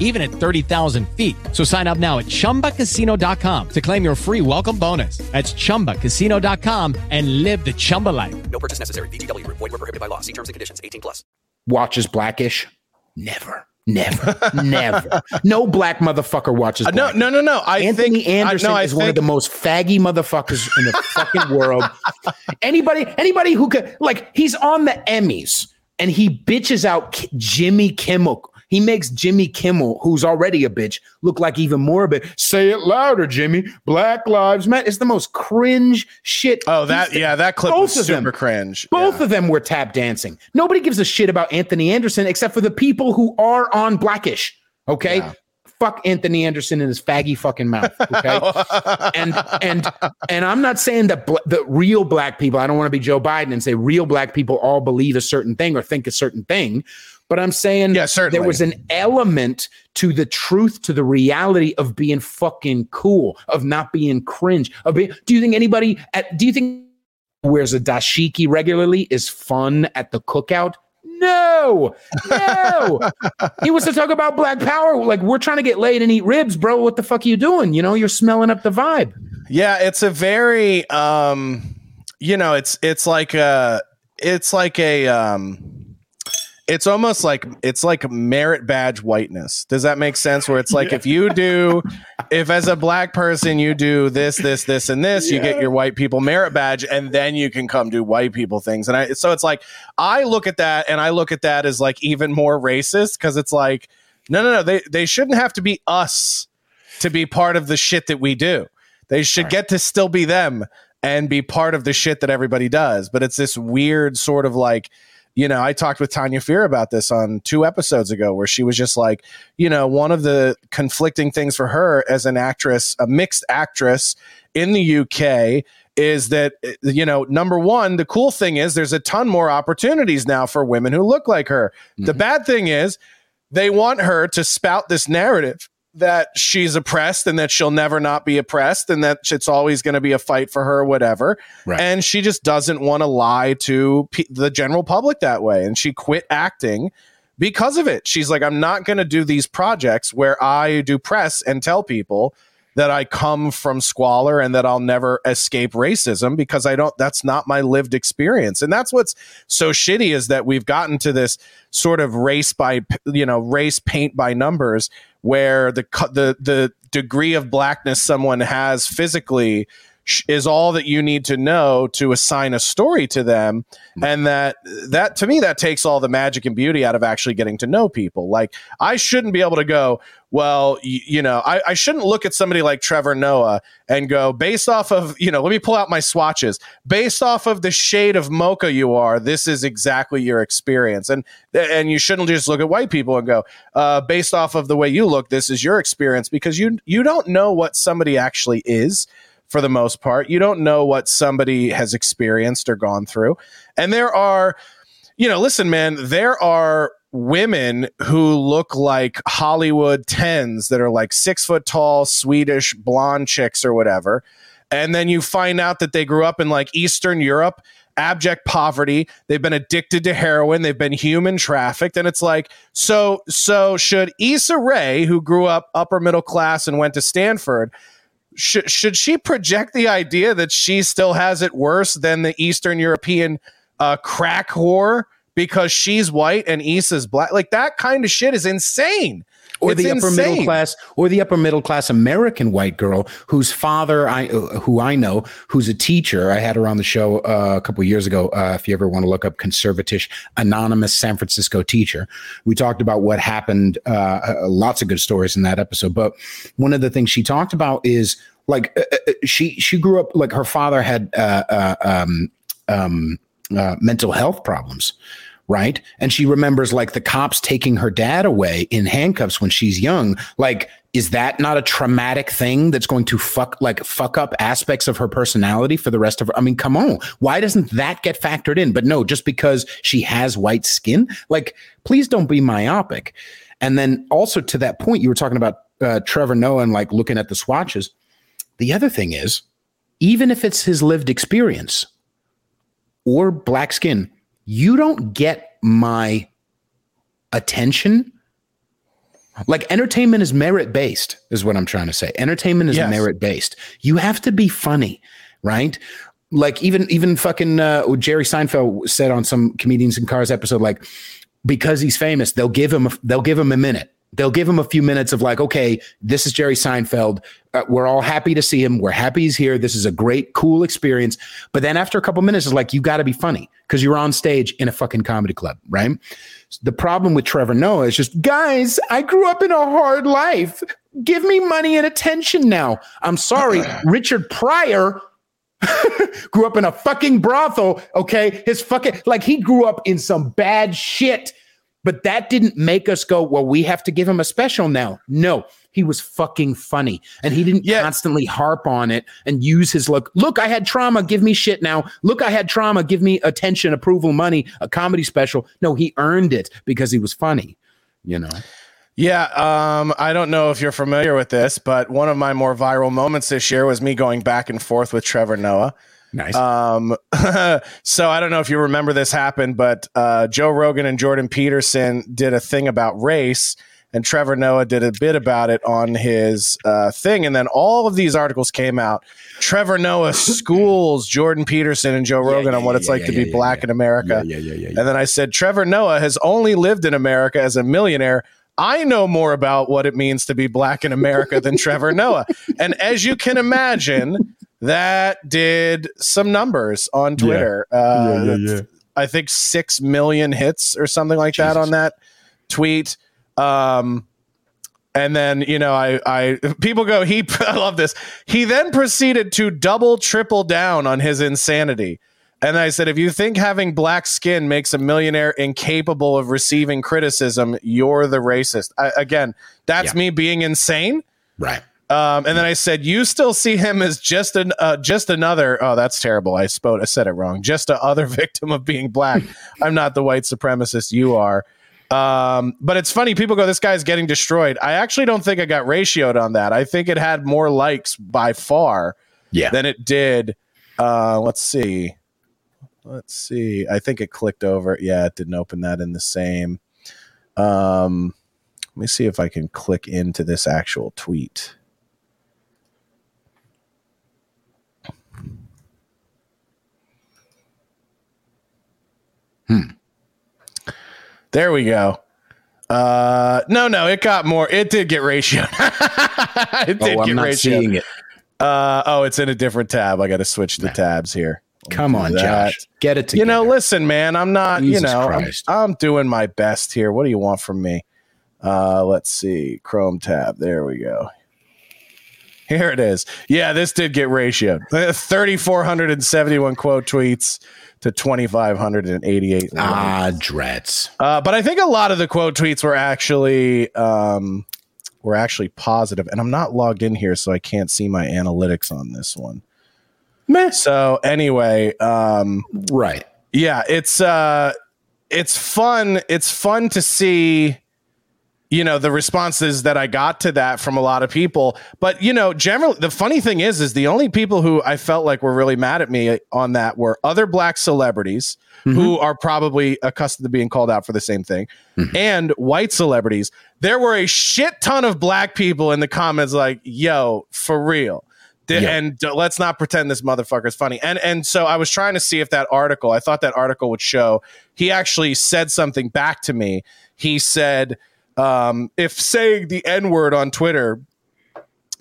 even at thirty thousand feet. So sign up now at Chumba Casino dot com to claim your free welcome bonus. That's Chumba Casino dot com and live the Chumba life. No purchase necessary. V G W. Void where prohibited by law. See terms and conditions. eighteen plus. Watches Blackish? Never. Never. Never. No black motherfucker watches Blackish. Uh, no, no, no, no. I Anthony think, Anderson I, no, I is think... one of the most faggy motherfuckers in the fucking world. Anybody, anybody who could, like, he's on the Emmys and he bitches out K- Jimmy Kimmel. He makes Jimmy Kimmel, who's already a bitch, look like even more of a bitch. Say it louder, Jimmy. Black Lives Matter. It's the most cringe shit. Oh, that He's, yeah, that clip was super them, cringe. Both yeah. of them were tap dancing. Nobody gives a shit about Anthony Anderson except for the people who are on Blackish. Okay? Yeah. Fuck Anthony Anderson in his faggy fucking mouth. Okay. and and and I'm not saying that bl- the real black people, I don't want to be Joe Biden and say real black people all believe a certain thing or think a certain thing. But I'm saying yeah, there was an element to the truth, to the reality of being fucking cool, of not being cringe. Of being, do you think anybody at, do you think wears a dashiki regularly is fun at the cookout? No, no. He wants to talk about black power. Like, we're trying to get laid and eat ribs, bro. What the fuck are you doing? You know, you're smelling up the vibe. Yeah, it's a very, um, you know, it's it's like a, it's like a. Um, It's almost like it's like merit badge whiteness. Does that make sense? Where it's like, yeah. if you do, if as a black person, you do this, this, this, and this, yeah. you get your white people merit badge, and then you can come do white people things. And I, so it's like, I look at that and I look at that as like even more racist, because it's like, no, no, no, they, they shouldn't have to be us to be part of the shit that we do. They should All right. get to still be them. and be part of the shit that everybody does. But it's this weird sort of like, you know, I talked with Tanya Fear about this on two episodes ago, where she was just like, you know, one of the conflicting things for her as an actress, a mixed actress in the U K, is that, you know, number one, the cool thing is there's a ton more opportunities now for women who look like her. Mm-hmm. The bad thing is they want her to spout this narrative that she's oppressed and that she'll never not be oppressed and that it's always going to be a fight for her, whatever. Right. And she just doesn't want to lie to pe- the general public that way. And she quit acting because of it. She's like, I'm not going to do these projects where I do press and tell people that I come from squalor and that I'll never escape racism, because I don't, that's not my lived experience. And that's what's so shitty, is that we've gotten to this sort of race by, you know, race paint by numbers, where the the the degree of blackness someone has physically sh- is all that you need to know to assign a story to them. Mm-hmm. And that, that to me, that takes all the magic and beauty out of actually getting to know people. Like, I shouldn't be able to go, well, y- you know, I, I shouldn't look at somebody like Trevor Noah and go, based off of, you know, let me pull out my swatches, based off of the shade of mocha you are, this is exactly your experience. And and you shouldn't just look at white people and go, uh, based off of the way you look, this is your experience, because you you don't know what somebody actually is. For the most part, you don't know what somebody has experienced or gone through. And there are, you know, listen, man, there are women who look like Hollywood tens that are like six foot tall, Swedish blonde chicks or whatever. And then you find out that they grew up in like Eastern Europe, abject poverty. They've been addicted to heroin. They've been human trafficked. And it's like, so, so should Issa Rae, who grew up upper middle class and went to Stanford, Should, should she project the idea that she still has it worse than the Eastern European uh, crack whore because she's white and Issa's black? Like, that kind of shit is insane. Or it's the upper insane. middle class, or the upper middle class American white girl whose father, I who I know, who's a teacher. I had her on the show uh, a couple of years ago. Uh, if you ever want to look up Conservatish, anonymous San Francisco teacher, we talked about what happened. Uh, lots of good stories in that episode. But one of the things she talked about is like uh, she she grew up like her father had uh, uh, um, um, uh, mental health problems. Right. And she remembers like the cops taking her dad away in handcuffs when she's young. Like, is that not a traumatic thing that's going to fuck like fuck up aspects of her personality for the rest of her? I mean, come on. Why doesn't that get factored in? But no, just because she has white skin, like, please don't be myopic. And then also to that point, you were talking about uh, Trevor Noah and like looking at the swatches. The other thing is, even if it's his lived experience or black skin, you don't get my attention. Like, entertainment is merit-based, is what I'm trying to say. Entertainment is yes. merit-based. You have to be funny, right? Like, even even fucking uh, Jerry Seinfeld said on some Comedians in Cars episode, like, because he's famous, they'll give him a, they'll give him a minute. They'll give him a few minutes of like, okay, this is Jerry Seinfeld. Uh, we're all happy to see him. We're happy he's here. This is a great, cool experience. But then after a couple minutes, it's like, you got to be funny because you're on stage in a fucking comedy club, right? The problem with Trevor Noah is just, guys, I grew up in a hard life. Give me money and attention now. I'm sorry, Richard Pryor grew up in a fucking brothel, okay? His fucking, like, he grew up in some bad shit. But that didn't make us go, well, we have to give him a special now. No, he was fucking funny. And he didn't yeah. constantly harp on it and use his look. Look, I had trauma. Give me shit now. Look, I had trauma. Give me attention, approval, money, a comedy special. No, he earned it because he was funny, you know? Yeah. Um, I don't know if you're familiar with this, but one of my more viral moments this year was me going back and forth with Trevor Noah. Nice. Um, so I don't know if you remember this happened, but uh, Joe Rogan and Jordan Peterson did a thing about race, and Trevor Noah did a bit about it on his uh, thing. And then all of these articles came out. Trevor Noah schools Jordan Peterson and Joe Rogan yeah, yeah, on what it's yeah, like yeah, to yeah, be yeah, black yeah. in America. Yeah, yeah, yeah, yeah, yeah. And then I said, Trevor Noah has only lived in America as a millionaire. I know more about what it means to be black in America than Trevor Noah. And as you can imagine, that did some numbers on Twitter. Yeah. Uh, yeah, yeah, yeah. I think six million hits or something like Jesus. that on that tweet. Um, And then, you know, I, I people go, he, I love this. He then proceeded to double, triple down on his insanity. And I said, if you think having black skin makes a millionaire incapable of receiving criticism, you're the racist. I, again, that's yeah. me being insane. Right. Um, and then I said, you still see him as just an uh, just another. Oh, that's terrible. I spoke. I said it wrong. Just a other victim of being black. I'm not the white supremacist. You are. Um, but it's funny. People go, this guy's getting destroyed. I actually don't think I got ratioed on that. I think it had more likes by far yeah. than it did. Uh, let's see. Let's see. I think it clicked over. Yeah, it didn't open that in the same. Um, let me see if I can click into this actual tweet. Hmm. There we go. Uh, no, no, it got more. It did get ratioed. it did oh, I'm get not ratioed. Seeing it. Uh, oh, it's in a different tab. I got to switch the tabs here. Come on, that. Josh. Get it together. You know, listen, man, I'm not, Jesus you know, I'm, I'm doing my best here. What do you want from me? Uh, let's see. Chrome tab. There we go. Here it is. Yeah, this did get ratioed. three thousand four hundred seventy-one quote tweets to two thousand five hundred eighty-eight. Ah, dreads. Uh, but I think a lot of the quote tweets were actually um, were actually positive. And I'm not logged in here, so I can't see my analytics on this one. Meh. So anyway, um, right. Yeah, it's uh, it's fun. It's fun to see. You know, the responses that I got to that from a lot of people. But, you know, generally, the funny thing is, is the only people who I felt like were really mad at me on that were other black celebrities mm-hmm. who are probably accustomed to being called out for the same thing mm-hmm. and white celebrities. There were a shit ton of black people in the comments like, yo, for real. D- yep. And d- let's not pretend this motherfucker is funny. And and so I was trying to see if that article, I thought that article would show. He actually said something back to me. He said... Um, if saying the N-word on Twitter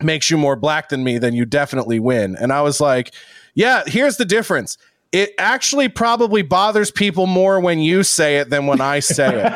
makes you more black than me, then you definitely win. And I was like, yeah, here's the difference. It actually probably bothers people more when you say it than when I say it.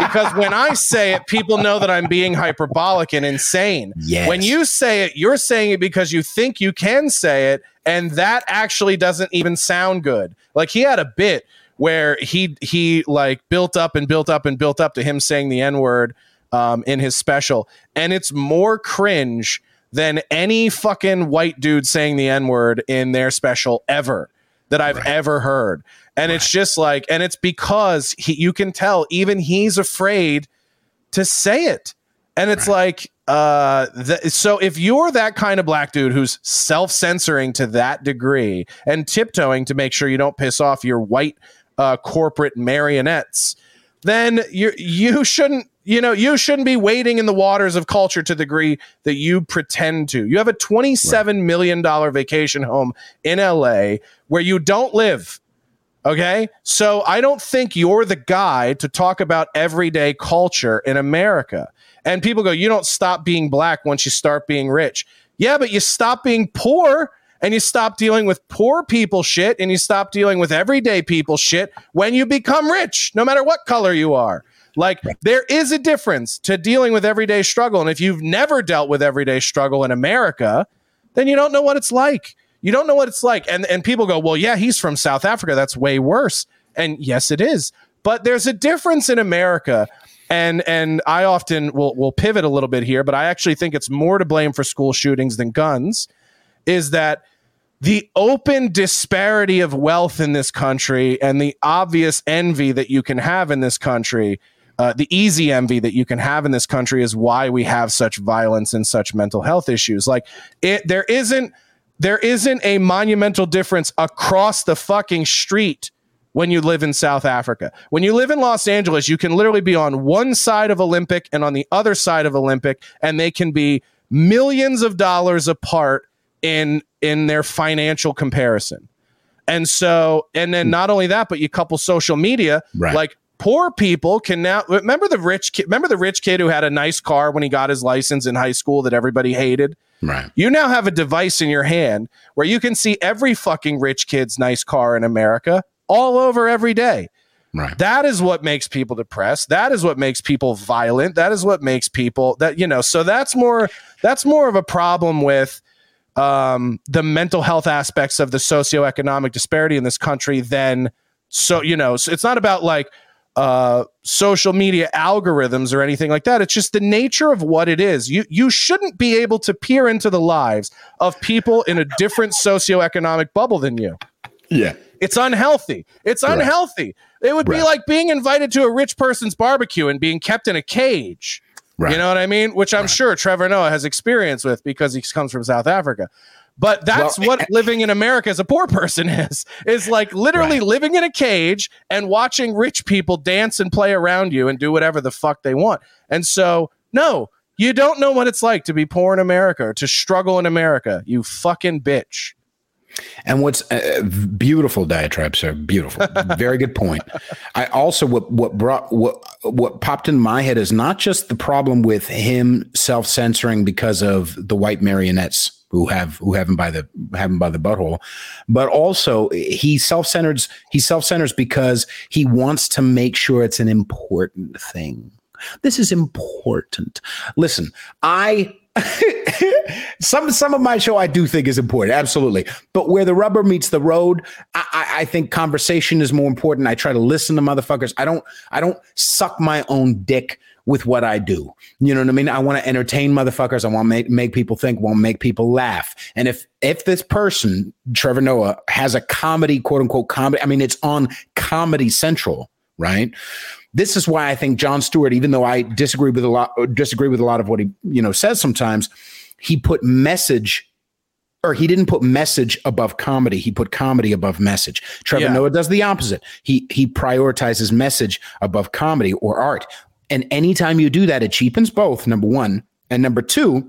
Because when I say it, people know that I'm being hyperbolic and insane. Yes. When you say it, you're saying it because you think you can say it, and that actually doesn't even sound good. Like, he had a bit where he he like built up and built up and built up to him saying the N-word um, in his special. And it's more cringe than any fucking white dude saying the N-word in their special ever that I've right. ever heard. And right. it's just like, and it's because he, you can tell even he's afraid to say it. And it's right. like, uh, th- so if you're that kind of black dude who's self-censoring to that degree and tiptoeing to make sure you don't piss off your white Uh, corporate marionettes, then you you shouldn't you know you shouldn't be wading in the waters of culture to the degree that you pretend to. You have a twenty-seven right. million dollar vacation home in L A where you don't live. Okay, so I don't think you're the guy to talk about everyday culture in America. And people go, you don't stop being black once you start being rich. Yeah, but you stop being poor. And you stop dealing with poor people shit and you stop dealing with everyday people shit when you become rich, no matter what color you are. Like, there is a difference to dealing with everyday struggle. And if you've never dealt with everyday struggle in America, then you don't know what it's like. You don't know what it's like. And, and people go, well, yeah, he's from South Africa. That's way worse. And yes, it is. But there's a difference in America. And and I often will, will pivot a little bit here, but I actually think it's more to blame for school shootings than guns, is that the open disparity of wealth in this country and the obvious envy that you can have in this country, uh, the easy envy that you can have in this country, is why we have such violence and such mental health issues. Like, it, there isn't there isn't a monumental difference across the fucking street when you live in South Africa. When you live in Los Angeles, you can literally be on one side of Olympic and on the other side of Olympic, and they can be millions of dollars apart in in their financial comparison. And so, and then not only that, but you couple social media, right. like poor people can now remember the rich kid, remember the rich kid who had a nice car when he got his license in high school that everybody hated. Right. You now have a device in your hand where you can see every fucking rich kid's nice car in America all over every day. Right. That is what makes people depressed. That is what makes people violent. That is what makes people that, you know, so that's more, that's more of a problem with um, the mental health aspects of the socioeconomic disparity in this country than, so, you know, so it's not about like uh, social media algorithms or anything like that. It's just the nature of what it is. You, you shouldn't be able to peer into the lives of people in a different socioeconomic bubble than you. Yeah. It's unhealthy. It's unhealthy. Right. It would right. be like being invited to a rich person's barbecue and being kept in a cage. Right. You know what I mean? Which I'm right. sure Trevor Noah has experience with because he comes from South Africa. But that's well, what living in America as a poor person is, is like literally right. living in a cage and watching rich people dance and play around you and do whatever the fuck they want. And so, no, you don't know what it's like to be poor in America or to struggle in America. You fucking bitch. And what's uh, beautiful diatribe, sir. Beautiful. Very good point. I also what what brought what what popped in my head is not just the problem with him self-censoring because of the white marionettes who have who have him by the have him by the butthole, but also he self-centers he self-centers because he wants to make sure it's an important thing. This is important. Listen, I some some of my show I do think is important, absolutely. But where the rubber meets the road, I, I, I think conversation is more important. I try to listen to motherfuckers. I don't I don't suck my own dick with what I do. You know what I mean? I want to entertain motherfuckers. I want to make, make people think, want to make people laugh. And if if this person, Trevor Noah, has a comedy, quote unquote comedy, I mean, it's on Comedy Central, right? This is why I think Jon Stewart, even though I disagree with a lot, disagree with a lot of what he, you know, says sometimes, he put message, or he didn't put message above comedy. He put comedy above message. Trevor yeah. Noah does the opposite. He he prioritizes message above comedy or art. And anytime you do that, it cheapens both. Number one, and number two,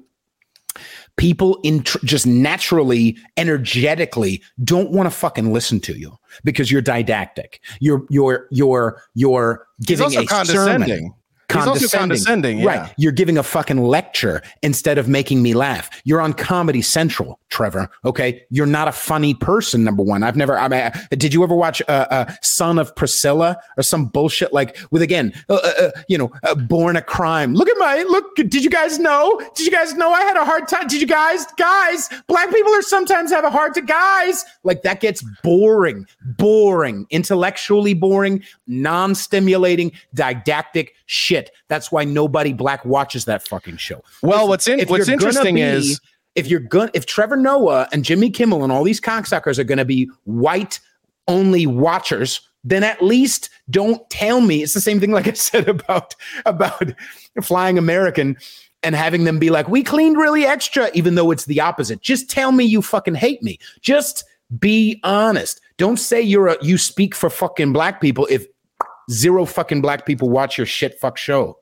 people in tr- just naturally, energetically don't want to fucking listen to you because you're didactic. You're you're you're you're giving He's also a condescending. sermon. Condescending. He's also condescending, yeah. Right. You're giving a fucking lecture instead of making me laugh. You're on Comedy Central, Trevor. Okay, you're not a funny person. Number one, I've never. I mean, did you ever watch uh, uh, Son of Priscilla or some bullshit like with again, uh, uh, you know, uh, Born a Crime? Look at my look. Did you guys know? Did you guys know I had a hard time? Did you guys, guys, black people are sometimes have a hard time. Guys, like that gets boring, boring, intellectually boring, non-stimulating, didactic shit. That's why nobody black watches that fucking show. Well, what's in, what's interesting be, is if you're going if Trevor Noah and Jimmy Kimmel and all these cocksuckers are going to be white only watchers, then at least don't tell me it's the same thing. Like I said about about Flying American and having them be like, we cleaned really extra, even though it's the opposite. Just tell me you fucking hate me. Just be honest. Don't say you're a, you speak for fucking black people if zero fucking black people watch your shit fuck show.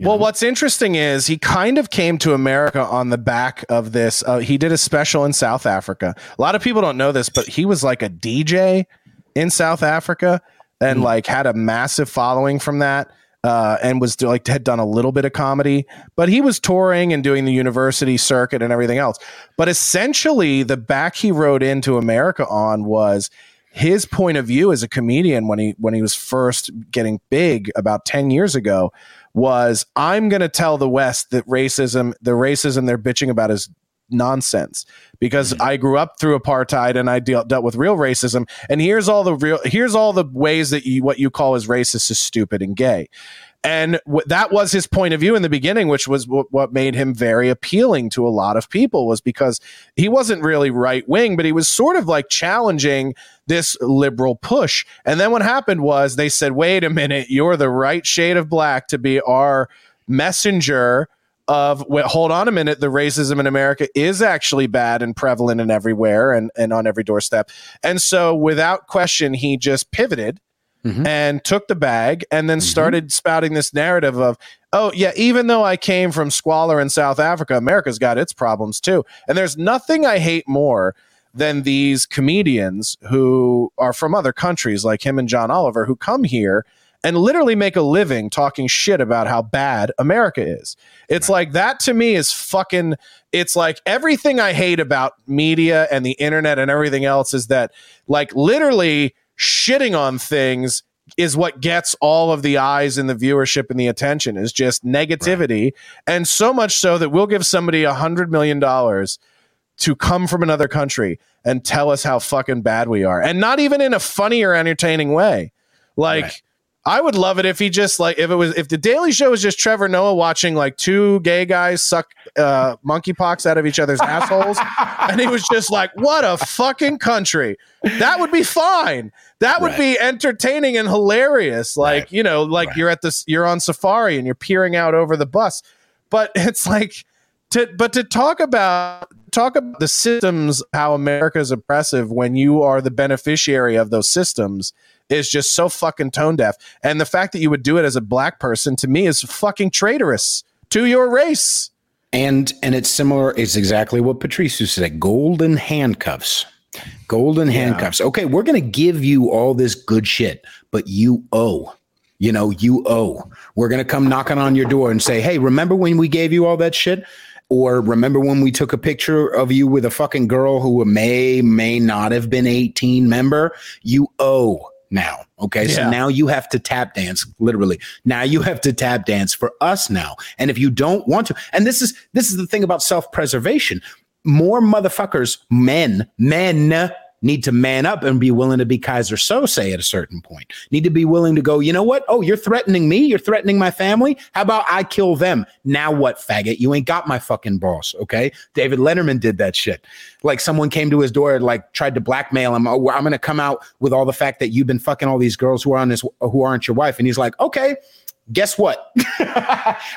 Well, know? What's interesting is he kind of came to America on the back of this. Uh, he did a special in South Africa. A lot of people don't know this, but he was like a D J in South Africa and mm-hmm. like had a massive following from that uh, and was do, like had done a little bit of comedy, but he was touring and doing the university circuit and everything else. But essentially the back he rode into America on was his point of view as a comedian when he when he was first getting big about ten years ago was, I'm going to tell the West that racism, the racism they're bitching about is nonsense because I grew up through apartheid and I dealt dealt with real racism. And here's all the real here's all the ways that you what you call as racist is stupid and gay. And w- that was his point of view in the beginning, which was w- what made him very appealing to a lot of people, was because he wasn't really right wing, but he was sort of like challenging this liberal push. And then what happened was they said, wait a minute, you're the right shade of black to be our messenger of wait, hold on a minute. The racism in America is actually bad and prevalent and everywhere and, and on every doorstep. And so without question, he just pivoted. Mm-hmm. And took the bag and then mm-hmm. started spouting this narrative of, oh, yeah, even though I came from squalor in South Africa, America's got its problems, too. And there's nothing I hate more than these comedians who are from other countries like him and John Oliver who come here and literally make a living talking shit about how bad America is. It's right. like that to me is fucking, it's like everything I hate about media and the internet and everything else is that like literally shitting on things is what gets all of the eyes and the viewership and the attention, is just negativity. Right. And so much so that we'll give somebody a hundred million dollars to come from another country and tell us how fucking bad we are. And not even in a funny or entertaining way. Like, right. I would love it if he just like, if it was, if the Daily Show was just Trevor Noah watching like two gay guys suck uh, monkeypox out of each other's assholes. And he was just like, what a fucking country. That would be fine. That would right. be entertaining and hilarious. Like, right. you know, like right. you're at this, you're on safari and you're peering out over the bus, but it's like, To, but to talk about talk about the systems, how America is oppressive when you are the beneficiary of those systems, is just so fucking tone deaf. And the fact that you would do it as a black person, to me, is fucking traitorous to your race. And and it's similar. It's exactly what Patrice said. Golden handcuffs. Golden yeah. handcuffs. Okay, we're gonna give you all this good shit, but you owe. You know, you owe. We're gonna come knocking on your door and say, hey, remember when we gave you all that shit? Or remember when we took a picture of you with a fucking girl who may, may not have been eighteen, member? You owe now. Okay. Yeah. So now you have to tap dance, literally. Now you have to tap dance for us now. And if you don't want to, and this is, this is the thing about self-preservation. More motherfuckers, men, men need to man up and be willing to be Kaiser Sose at a certain point. Need to be willing to go, you know what? Oh, you're threatening me. You're threatening my family. How about I kill them? Now what, faggot? You ain't got my fucking boss, okay? David Letterman did that shit. Like, someone came to his door and like tried to blackmail him. Oh, I'm going to come out with all the fact that you've been fucking all these girls who are on this, who aren't your wife. And he's like, okay, guess what?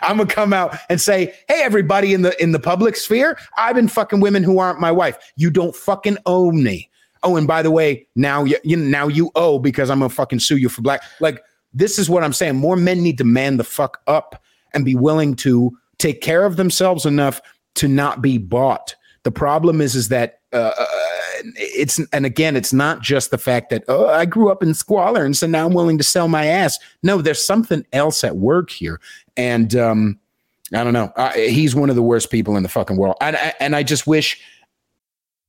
I'm gonna come out and say, hey, everybody in the in the public sphere, I've been fucking women who aren't my wife. You don't fucking own me. Oh, and by the way, now you, you now you owe, because I'm gonna fucking sue you for black. Like, this is what I'm saying. More men need to man the fuck up and be willing to take care of themselves enough to not be bought. The problem is, is that uh, it's, and again, it's not just the fact that, oh, I grew up in squalor and so now I'm willing to sell my ass. No, there's something else at work here. And um, I don't know. Uh, he's one of the worst people in the fucking world. And I, and I just wish.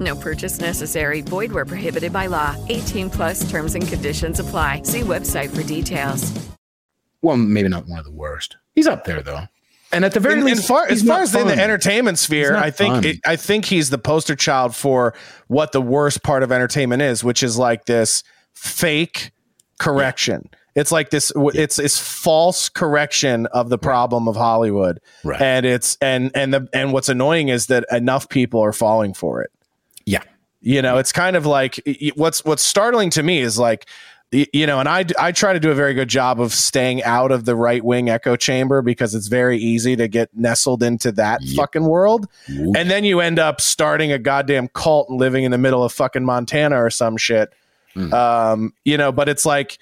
No purchase necessary. Void where prohibited by law. eighteen plus terms and conditions apply. See website for details. Well, maybe not one of the worst. He's up there, though. And at the very in, least, far, as far as fun. In the entertainment sphere, I think it, I think he's the poster child for what the worst part of entertainment is, which is like this fake correction. Yeah. It's like this. It's it's false correction of the problem of Hollywood. Right. And it's and and the and what's annoying is that enough people are falling for it. Yeah. You know, it's kind of like what's what's startling to me is like, you know, and I, I try to do a very good job of staying out of the right wing echo chamber, because it's very easy to get nestled into that yep. fucking world. Ooh. And then you end up starting a goddamn cult and living in the middle of fucking Montana or some shit. Mm. Um, you know, but it's like.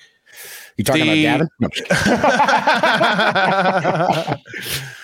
You talking the... about Gavin?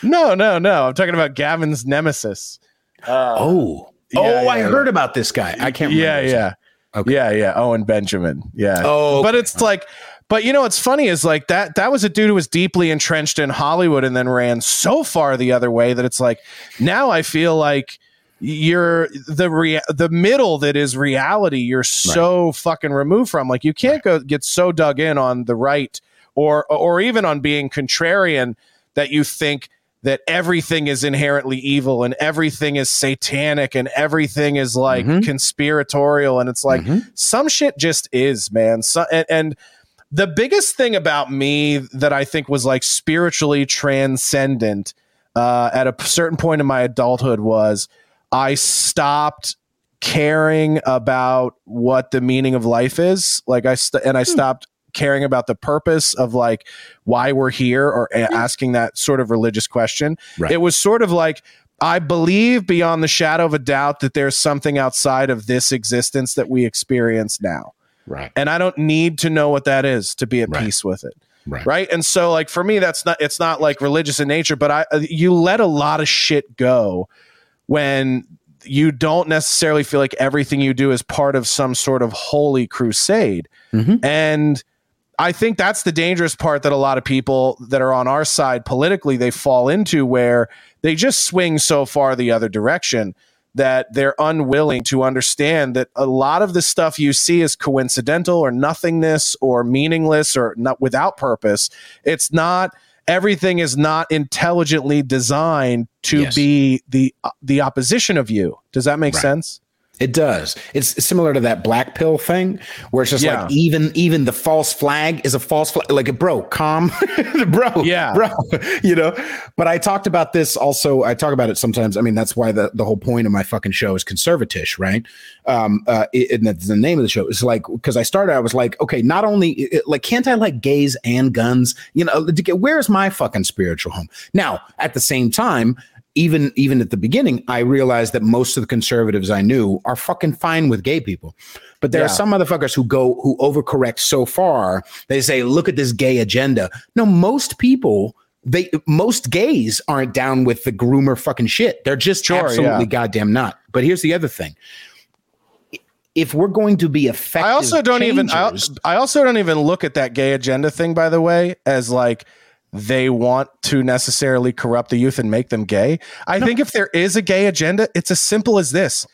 No, I'm no, no, no. I'm talking about Gavin's nemesis. Uh, oh. Yeah, oh, yeah, I yeah. heard about this guy. I can't remember. Yeah, yeah. Okay. Yeah, yeah. Owen Benjamin. Yeah. Oh, okay. But it's like, But you know what's funny is like that that was a dude who was deeply entrenched in Hollywood and then ran so far the other way that it's like now I feel like you're the rea- the middle that is reality. You're so right. fucking removed from like you can't go get so dug in on the right or or even on being contrarian that you think that everything is inherently evil and everything is satanic and everything is like mm-hmm. conspiratorial. And it's like mm-hmm. some shit just is, man. So, and, and the biggest thing about me that I think was like spiritually transcendent uh, at a certain point in my adulthood was I stopped caring about what the meaning of life is. Like I, st- and I stopped mm. caring about the purpose of like why we're here or a- asking that sort of religious question. Right. It was sort of like, I believe beyond the shadow of a doubt that there's something outside of this existence that we experience now. Right. And I don't need to know what that is to be at right. peace with it. Right. Right. And so like, for me, that's not, it's not like religious in nature, but I, you let a lot of shit go when you don't necessarily feel like everything you do is part of some sort of holy crusade. Mm-hmm. And I think that's the dangerous part that a lot of people that are on our side politically, they fall into where they just swing so far the other direction that they're unwilling to understand that a lot of the stuff you see is coincidental or nothingness or meaningless or not without purpose. It's not, everything is not intelligently designed to yes. be the, uh, the opposition of you. Does that make right. sense? It does. It's similar to that black pill thing where it's just yeah. like even even the false flag is a false flag. Like, bro, calm. bro, yeah. bro, you know. But I talked about this also. I talk about it sometimes. I mean, that's why the, the whole point of my fucking show is Conservatish, right? Um, uh, it, and that's the name of the show. It's like, because I started, I was like, okay, not only, it, like, can't I like gays and guns? You know, to get, where's my fucking spiritual home? Now, at the same time, Even even at the beginning, I realized that most of the conservatives I knew are fucking fine with gay people. But there yeah. are some motherfuckers who go who overcorrect so far. They say, look at this gay agenda. No, most people, they most gays aren't down with the groomer fucking shit. They're just sure, absolutely yeah. goddamn not. But here's the other thing. If we're going to be effective, I also don't changers, even I, I also don't even look at that gay agenda thing, by the way, as like they want to necessarily corrupt the youth and make them gay. I no. think if there is a gay agenda, it's as simple as this.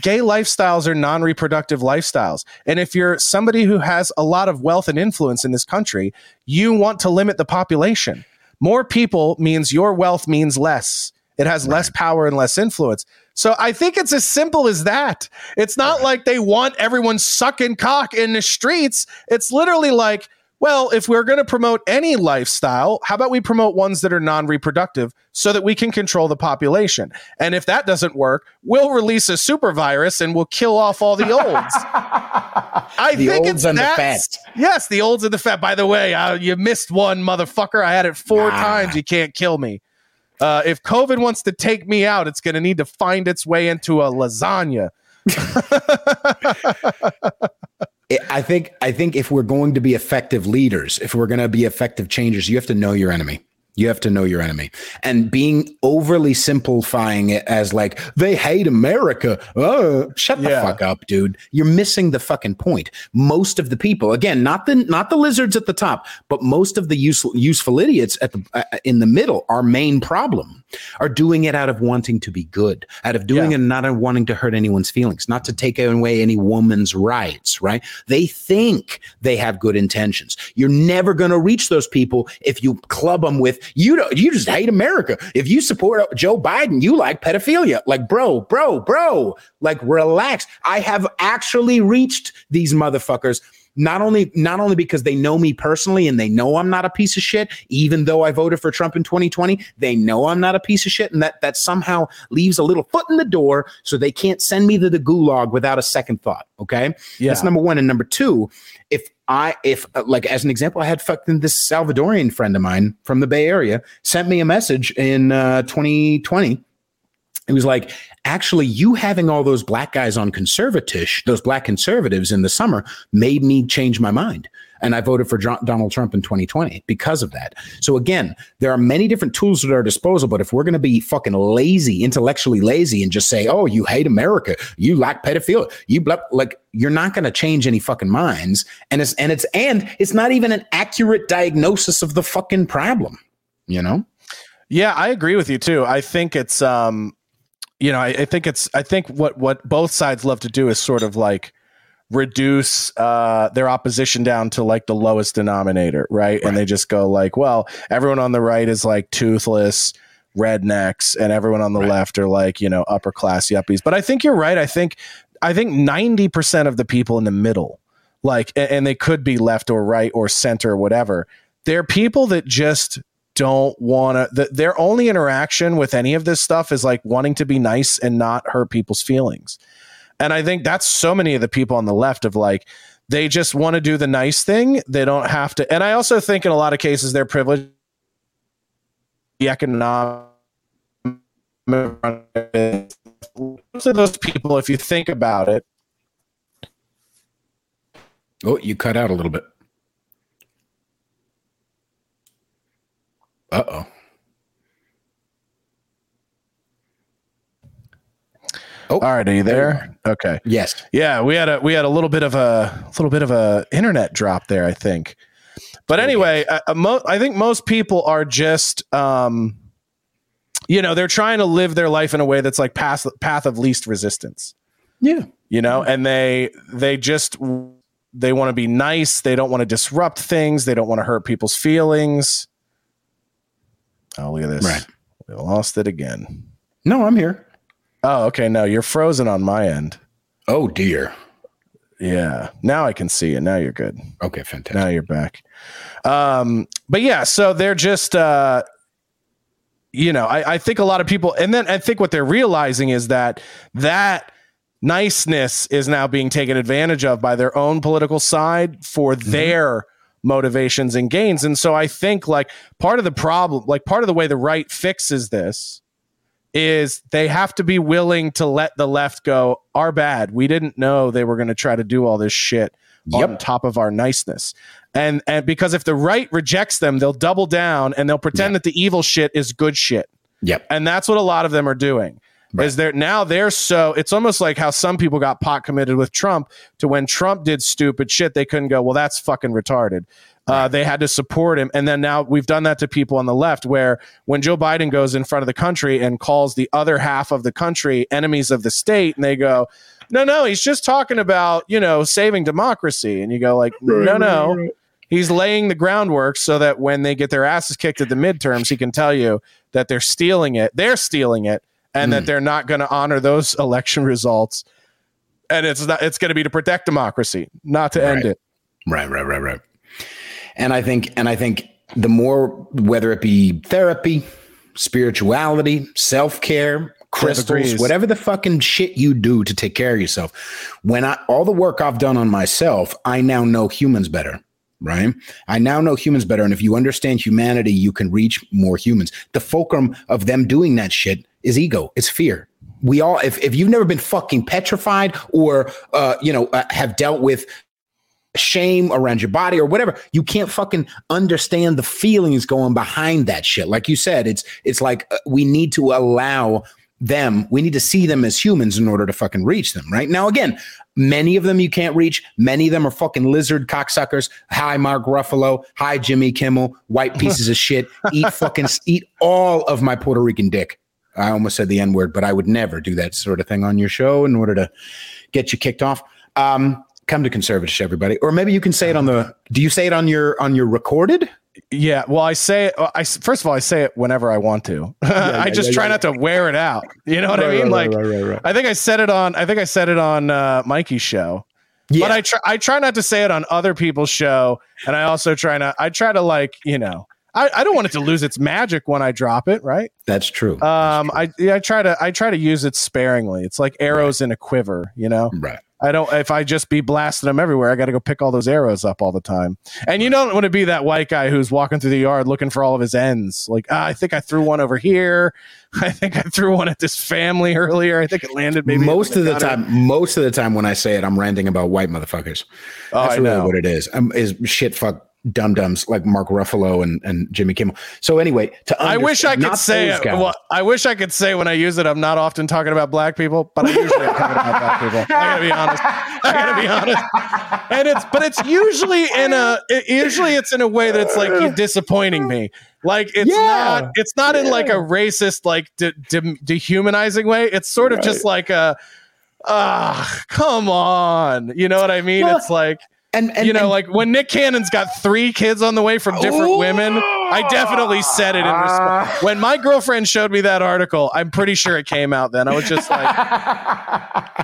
Gay lifestyles are non-reproductive lifestyles. And if you're somebody who has a lot of wealth and influence in this country, you want to limit the population. More people means your wealth means less. It has right. less power and less influence. So I think it's as simple as that. It's not right. like they want everyone sucking cock in the streets. It's literally like, well, if we're going to promote any lifestyle, how about we promote ones that are non-reproductive so that we can control the population? And if that doesn't work, we'll release a super virus and we'll kill off all the olds. I the think olds it's and that. The fat. Yes, the olds and the fat. By the way, I, you missed one, motherfucker. I had it four nah. times. You can't kill me. Uh, if COVID wants to take me out, it's going to need to find its way into a lasagna. I think I think if we're going to be effective leaders, if we're going to be effective changers, you have to know your enemy. You have to know your enemy. And being overly simplifying it as like, they hate America. Oh, shut the yeah. fuck up, dude. You're missing the fucking point. Most of the people, again, not the not the lizards at the top, but most of the useful, useful idiots at the uh, in the middle, our main problem, are doing it out of wanting to be good, out of doing yeah. it not out of wanting to hurt anyone's feelings, not to take away any woman's rights, right? They think they have good intentions. You're never going to reach those people if you club them with, You don't, you just hate America. If you support Joe Biden, you like pedophilia. Like, bro, bro, bro, like relax. I have actually reached these motherfuckers. Not only, not only because they know me personally and they know I'm not a piece of shit, even though I voted for Trump in twenty twenty, they know I'm not a piece of shit. And that, that somehow leaves a little foot in the door so they can't send me to the gulag without a second thought. Okay. Yeah. That's number one. And number two, if I, if like, as an example, I had fucking this Salvadorian friend of mine from the Bay Area sent me a message in uh, twenty twenty. It was like, actually, you having all those black guys on Conservatish, those black conservatives in the summer made me change my mind. And I voted for John, Donald Trump in twenty twenty because of that. So again, there are many different tools at our disposal, but if we're going to be fucking lazy, intellectually lazy, and just say, oh, you hate America, you like pedophilia, you blah, like, you're not going to change any fucking minds. And it's, and it's, and it's not even an accurate diagnosis of the fucking problem, you know? Yeah, I agree with you too. I think it's, um, you know, I, I think it's, I think what, what both sides love to do is sort of like reduce uh, their opposition down to like the lowest denominator, right? right? And they just go like, well, everyone on the right is like toothless rednecks and everyone on the right. left are like, you know, upper class yuppies. But I think you're right. I think, I think ninety percent of the people in the middle, like, and, and they could be left or right or center or whatever, they're people that just don't want to, the, their only interaction with any of this stuff is like wanting to be nice and not hurt people's feelings. And I think that's so many of the people on the left of like, they just want to do the nice thing. They don't have to. And I also think in a lot of cases, they're privileged. The economic. Most of those people, if you think about it. Oh, you cut out a little bit. Uh-oh. Oh. All right, are you there? Okay. Yes. Yeah, we had a we had a little bit of a little bit of a internet drop there, I think. But anyway, I, I, mo- I think most people are just, um, you know, they're trying to live their life in a way that's like path path of least resistance. Yeah. You know, and they they just they want to be nice. They don't want to disrupt things. They don't want to hurt people's feelings. Oh, look at this! Right. We lost it again. No, I'm here. Oh, okay. No, you're frozen on my end. Oh, dear. Yeah. Now I can see it. Now you're good. Okay, fantastic. Now you're back. Um, but yeah, so they're just, uh, you know, I, I think a lot of people, and then I think what they're realizing is that that niceness is now being taken advantage of by their own political side for mm-hmm. their motivations and gains. And so I think like part of the problem, like part of the way the right fixes this is they have to be willing to let the left go, our bad. We didn't know they were going to try to do all this shit yep. on top of our niceness. And and because if the right rejects them, they'll double down and they'll pretend yep. that the evil shit is good shit. Yep. And that's what a lot of them are doing. Right. Is they're now they're so it's almost like how some people got pot committed with Trump to when Trump did stupid shit, they couldn't go, well, that's fucking retarded. Uh, they had to support him. And then now we've done that to people on the left where when Joe Biden goes in front of the country and calls the other half of the country enemies of the state and they go, no, no, he's just talking about, you know, saving democracy. And you go like, no, no, he's laying the groundwork so that when they get their asses kicked at the midterms, he can tell you that they're stealing it. They're stealing it and mm. that they're not going to honor those election results. And it's not, it's going to be to protect democracy, not to right. end it. Right, right, right, right. And I think, and I think the more, whether it be therapy, spirituality, self-care, crystals, whatever the fucking shit you do to take care of yourself, when I, all the work I've done on myself, I now know humans better, right? I now know humans better. And if you understand humanity, you can reach more humans. The fulcrum of them doing that shit is ego. It's fear. We all, if, if you've never been fucking petrified or, uh, you know, uh, have dealt with shame around your body or whatever, you can't fucking understand the feelings going behind that shit. Like you said, it's it's like we need to allow them, we need to see them as humans in order to fucking reach them, right? Now, again, many of them you can't reach. Many of them are fucking lizard cocksuckers. Hi, Mark Ruffalo. Hi, Jimmy Kimmel. White pieces of shit. Eat fucking, eat all of my Puerto Rican dick. I almost said the N-word, but I would never do that sort of thing on your show in order to get you kicked off. Um, Come to Conservatish, everybody, or maybe you can say it on the. Do you say it on your on your recorded? Yeah, well, I say I first of all I say it whenever I want to. Yeah, yeah, I just yeah, try yeah, not yeah. to wear it out. You know what right, I mean? Right, like right, right, right. I think I said it on. I think I said it on uh, Mikey's show. Yeah. But I try. I try not to say it on other people's show, and I also try not. I try to like you know. I, I don't want it to lose its magic when I drop it, right? That's true. Um, That's true. I I try to I try to use it sparingly. It's like arrows right. in a quiver, you know. Right. I don't. If I just be blasting them everywhere, I got to go pick all those arrows up all the time. And you don't want to be that white guy who's walking through the yard looking for all of his ends. Like, ah, I think I threw one over here. I think I threw one at this family earlier. I think it landed maybe. Most of the time, it. most of the time when I say it, I'm ranting about white motherfuckers. Oh, That's I really know. what it is. Um, is shit fuck dum dums like Mark Ruffalo and, and Jimmy Kimmel. So anyway, to I wish I could say it, well, I wish I could say when I use it, I'm not often talking about black people, but I usually am talking about black people. I gotta be honest. I gotta be honest. And it's but it's usually in a it, usually it's in a way that it's like you're disappointing me. Like it's yeah. not it's not yeah. in like a racist like de- de- dehumanizing way. It's sort of right. just like a ah come on, you know what I mean? Well, it's like. And, and you know, and, like when Nick Cannon's got three kids on the way from different ooh, women, I definitely said it in response. Uh, when my girlfriend showed me that article, I'm pretty sure it came out then. I was just like,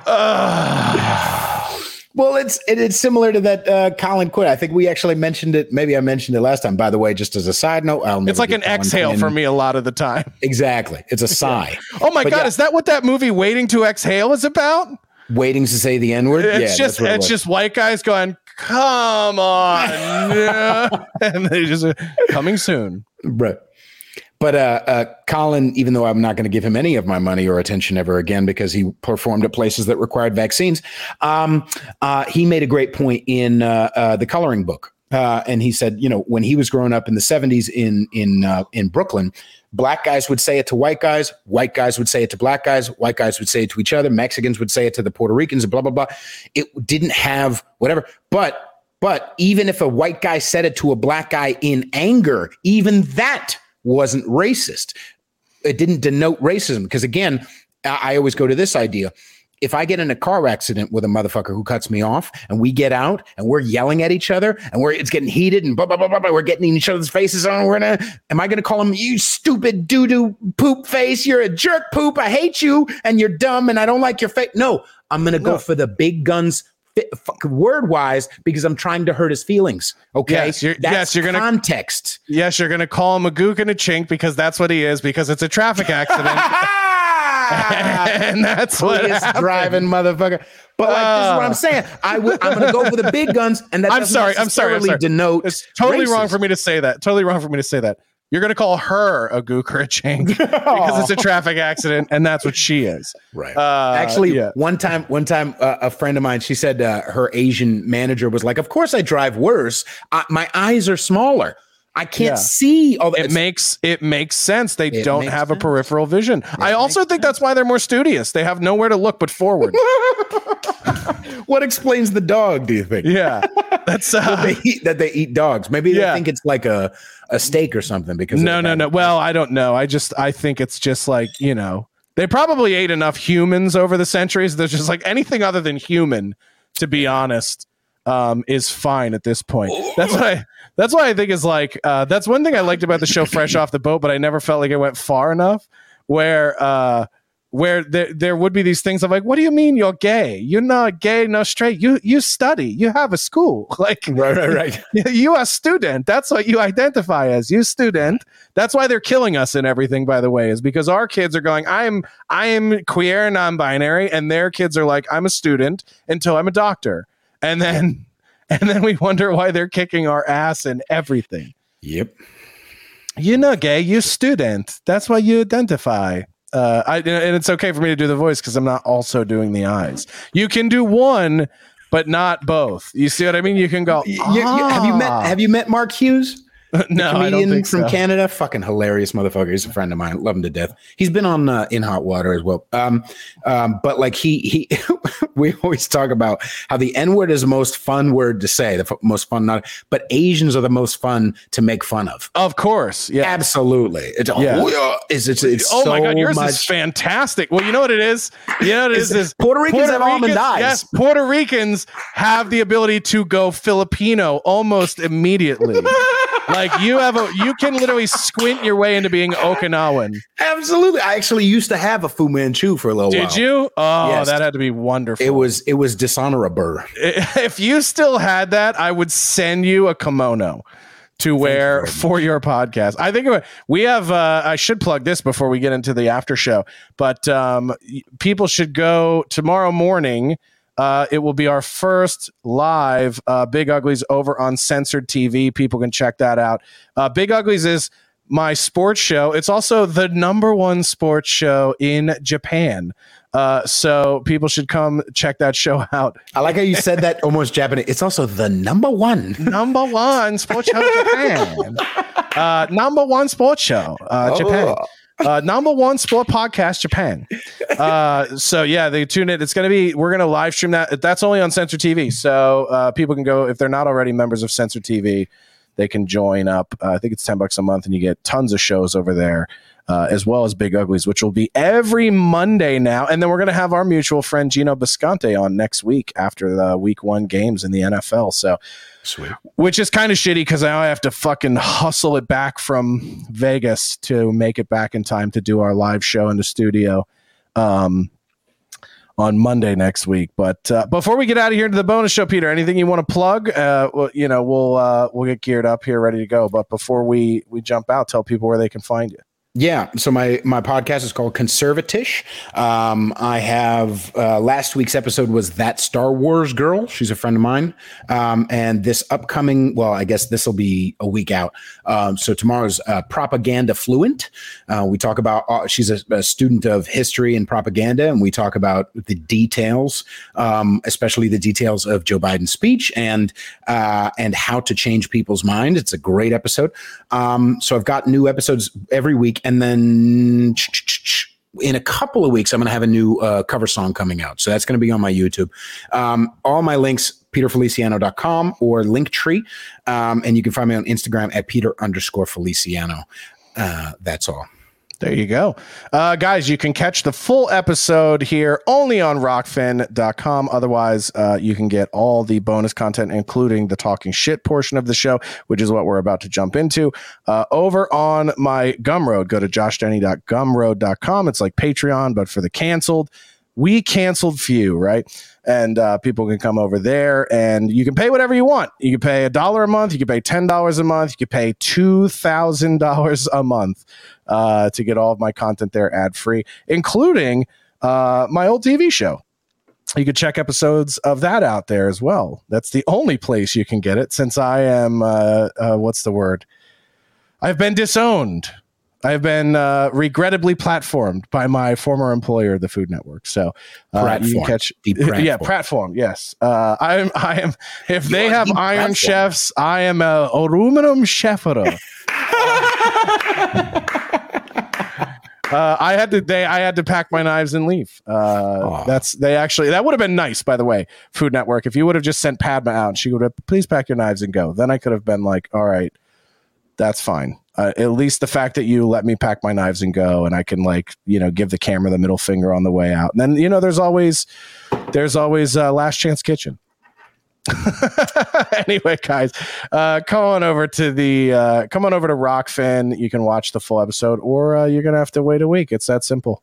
uh. Well, it's it, it's similar to that uh, Colin quit. I think we actually mentioned it. Maybe I mentioned it last time. By the way, just as a side note, I'll it's like an Colin exhale Cannon. For me a lot of the time. Exactly, it's a sigh. Oh my but God, yeah. Is that what that movie "Waiting to Exhale" is about? Waiting to say the N-word. It's yeah, just it it's just white guys going. Come on. No. And they just coming soon. Right. But uh, uh, Colin, even though I'm not going to give him any of my money or attention ever again because he performed at places that required vaccines, um, uh, he made a great point in uh, uh, The Coloring Book. Uh, and he said, you know, when he was growing up in the seventies in in uh, in Brooklyn, black guys would say it to white guys. White guys would say it to black guys. White guys would say it to each other. Mexicans would say it to the Puerto Ricans and blah, blah, blah. It didn't have whatever. But but even if a white guy said it to a black guy in anger, even that wasn't racist. It didn't denote racism because, again, I, I always go to this idea. If I get in a car accident with a motherfucker who cuts me off and we get out and we're yelling at each other and we're it's getting heated and blah, blah, blah, blah, blah, we're getting in each other's faces on, we're gonna, am I going to call him, you stupid doo-doo poop face, you're a jerk poop, I hate you and you're dumb and I don't like your face? No, I'm going to no. go for the big guns fi- f- word-wise because I'm trying to hurt his feelings, okay? Yes, you're, that's yes, you're gonna, context. Yes, you're going to call him a gook and a chink because that's what he is because it's a traffic accident. And that's what is driving motherfucker. But like uh, this is what I'm saying. I w- I'm going to go for the big guns, and that I'm sorry, I'm sorry, I'm sorry. Denote it's totally racism. wrong for me to say that. Totally wrong for me to say that. You're going to call her a gook or a chink because it's a traffic accident, and that's what she is. Right. Uh, Actually, yeah. one time, one time, uh, a friend of mine, she said uh, her Asian manager was like, "Of course, I drive worse. I, my eyes are smaller." I can't yeah. see. All the, it makes it makes sense. They don't have sense. a peripheral vision. It I also think sense. that's why they're more studious. They have nowhere to look but forward. What explains the dog? Do you think? Yeah, that's uh, that, they eat, that they eat dogs. Maybe yeah. they think it's like a, a steak or something. Because no, no, no. Well, I don't know. I just I think it's just like you know they probably ate enough humans over the centuries. There's just like anything other than human, to be honest. Um, is fine at this point. That's what I, that's why I think is like, uh, that's one thing I liked about the show Fresh Off the Boat, but I never felt like it went far enough where, uh, where there, there would be these things. I'm like, what do you mean you're gay? You're not gay, no straight. You, you study, you have a school. Like, right, right, right. You are student. That's what you identify as, you student. That's why they're killing us and everything, by the way, is because our kids are going, I'm, I am queer and non-binary. And their kids are like, I'm a student until I'm a doctor. And then, and then we wonder why they're kicking our ass and everything. Yep. You're not gay. You're student. That's why you identify. Uh, I, and it's okay for me to do the voice because I'm not also doing the eyes. You can do one, but not both. You see what I mean? You can go. You, you, have you met? Have you met Mark Hughes? No, comedian I don't think from so. Canada, fucking hilarious motherfucker. He's a friend of mine. Love him to death. He's been on uh, In Hot Water as well. Um, um, but like he, he, we always talk about how the N word is the most fun word to say, the f- most fun not. But Asians are the most fun to make fun of. Of course, yeah, absolutely. It's yeah. oh, it's, it's, it's oh so my god, yours much... is fantastic. Well, you know what it is. You know what it is, is Puerto Ricans Puerto have Ricans, almond eyes. Yes, Puerto Ricans have the ability to go Filipino almost immediately. Like you have a, you can literally squint your way into being Okinawan. Absolutely. I actually used to have a Fu Manchu for a little Did while. Did you? Oh, yes. That had to be wonderful. It was, it was dishonorable. If you still had that, I would send you a kimono. to wear you, for your podcast. I think we have, uh, I should plug this before we get into the after show, but um, people should go tomorrow morning. Uh, it will be our first live uh, Big Uglies over on Censored T V. People can check that out. Uh, Big Uglies is my sports show. It's also the number one sports show in Japan. Uh, so people should come check that show out. I like how you said that almost Japanese. It's also the number one. Number one sports show in Japan. Uh, number one sports show, uh, oh. Japan. Uh, number one sport podcast, Japan. Uh, so yeah, they tune in. It's going to be, we're going to live stream that. That's only on Censored T V. So uh, people can go, if they're not already members of Censored T V, they can join up. Uh, I think it's ten bucks a month and you get tons of shows over there. Uh, as well as Big Uglies, which will be every Monday now. And then we're going to have our mutual friend Gino Bisconte on next week after the week one games in the N F L. So sweet. Which is kind of shitty because now I have to fucking hustle it back from Vegas to make it back in time to do our live show in the studio um, on Monday next week. But uh, before we get out of here to the bonus show, Peter, anything you want to plug? Uh, well, you know, we'll uh, we'll get geared up here, ready to go. But before we, we jump out, tell people where they can find you. Yeah. So my, my podcast is called Conservatish. Um, I have uh, last week's episode was That Star Wars Girl. She's a friend of mine. Um, and this upcoming, well, I guess this will be a week out. Um, so tomorrow's uh, Propaganda Fluent. Uh, we talk about uh, she's a, a student of history and propaganda. And we talk about the details, um, especially the details of Joe Biden's speech and uh, and how to change people's mind. It's a great episode. Um, so I've got new episodes every week. And then in a couple of weeks, I'm going to have a new uh, cover song coming out. So that's going to be on my YouTube. Um, all my links, peter feliciano dot com or Linktree. Um, and you can find me on Instagram at Peter underscore Feliciano. Uh, that's all. There you go. Uh, guys, you can catch the full episode here only on rockfin dot com. Otherwise, uh, you can get all the bonus content, including the talking shit portion of the show, which is what we're about to jump into, uh, over on my Gumroad. Go to josh denny dot gumroad dot com. It's like Patreon, but for the canceled. We canceled few, right? And uh, people can come over there and you can pay whatever you want. You can pay a dollar a month. You can pay ten dollars a month. You can pay two thousand dollars a month uh, to get all of my content there ad free, including uh, my old T V show. You could check episodes of that out there as well. That's the only place you can get it since I am, uh, uh, what's the word? I've been disowned. I've been uh, regrettably platformed by my former employer, the Food Network. So uh, you can catch, platform. yeah, platform. Yes, uh, I am. I am. If you they have iron platform. Chefs, I am a aluminum chefera. Uh, I had to. They. I had to pack my knives and leave. Uh, oh. That's. They actually. That would have been nice, by the way. Food Network. If you would have just sent Padma out, and she would have. Please pack your knives and go. Then I could have been like, all right, that's fine. Uh, at least the fact that you let me pack my knives and go and I can like, you know, give the camera the middle finger on the way out. And then, you know, there's always there's always uh, Last Chance Kitchen. Anyway, guys, uh, come on over to the uh, come on over to Rockfin. You can watch the full episode or uh, you're going to have to wait a week. It's that simple.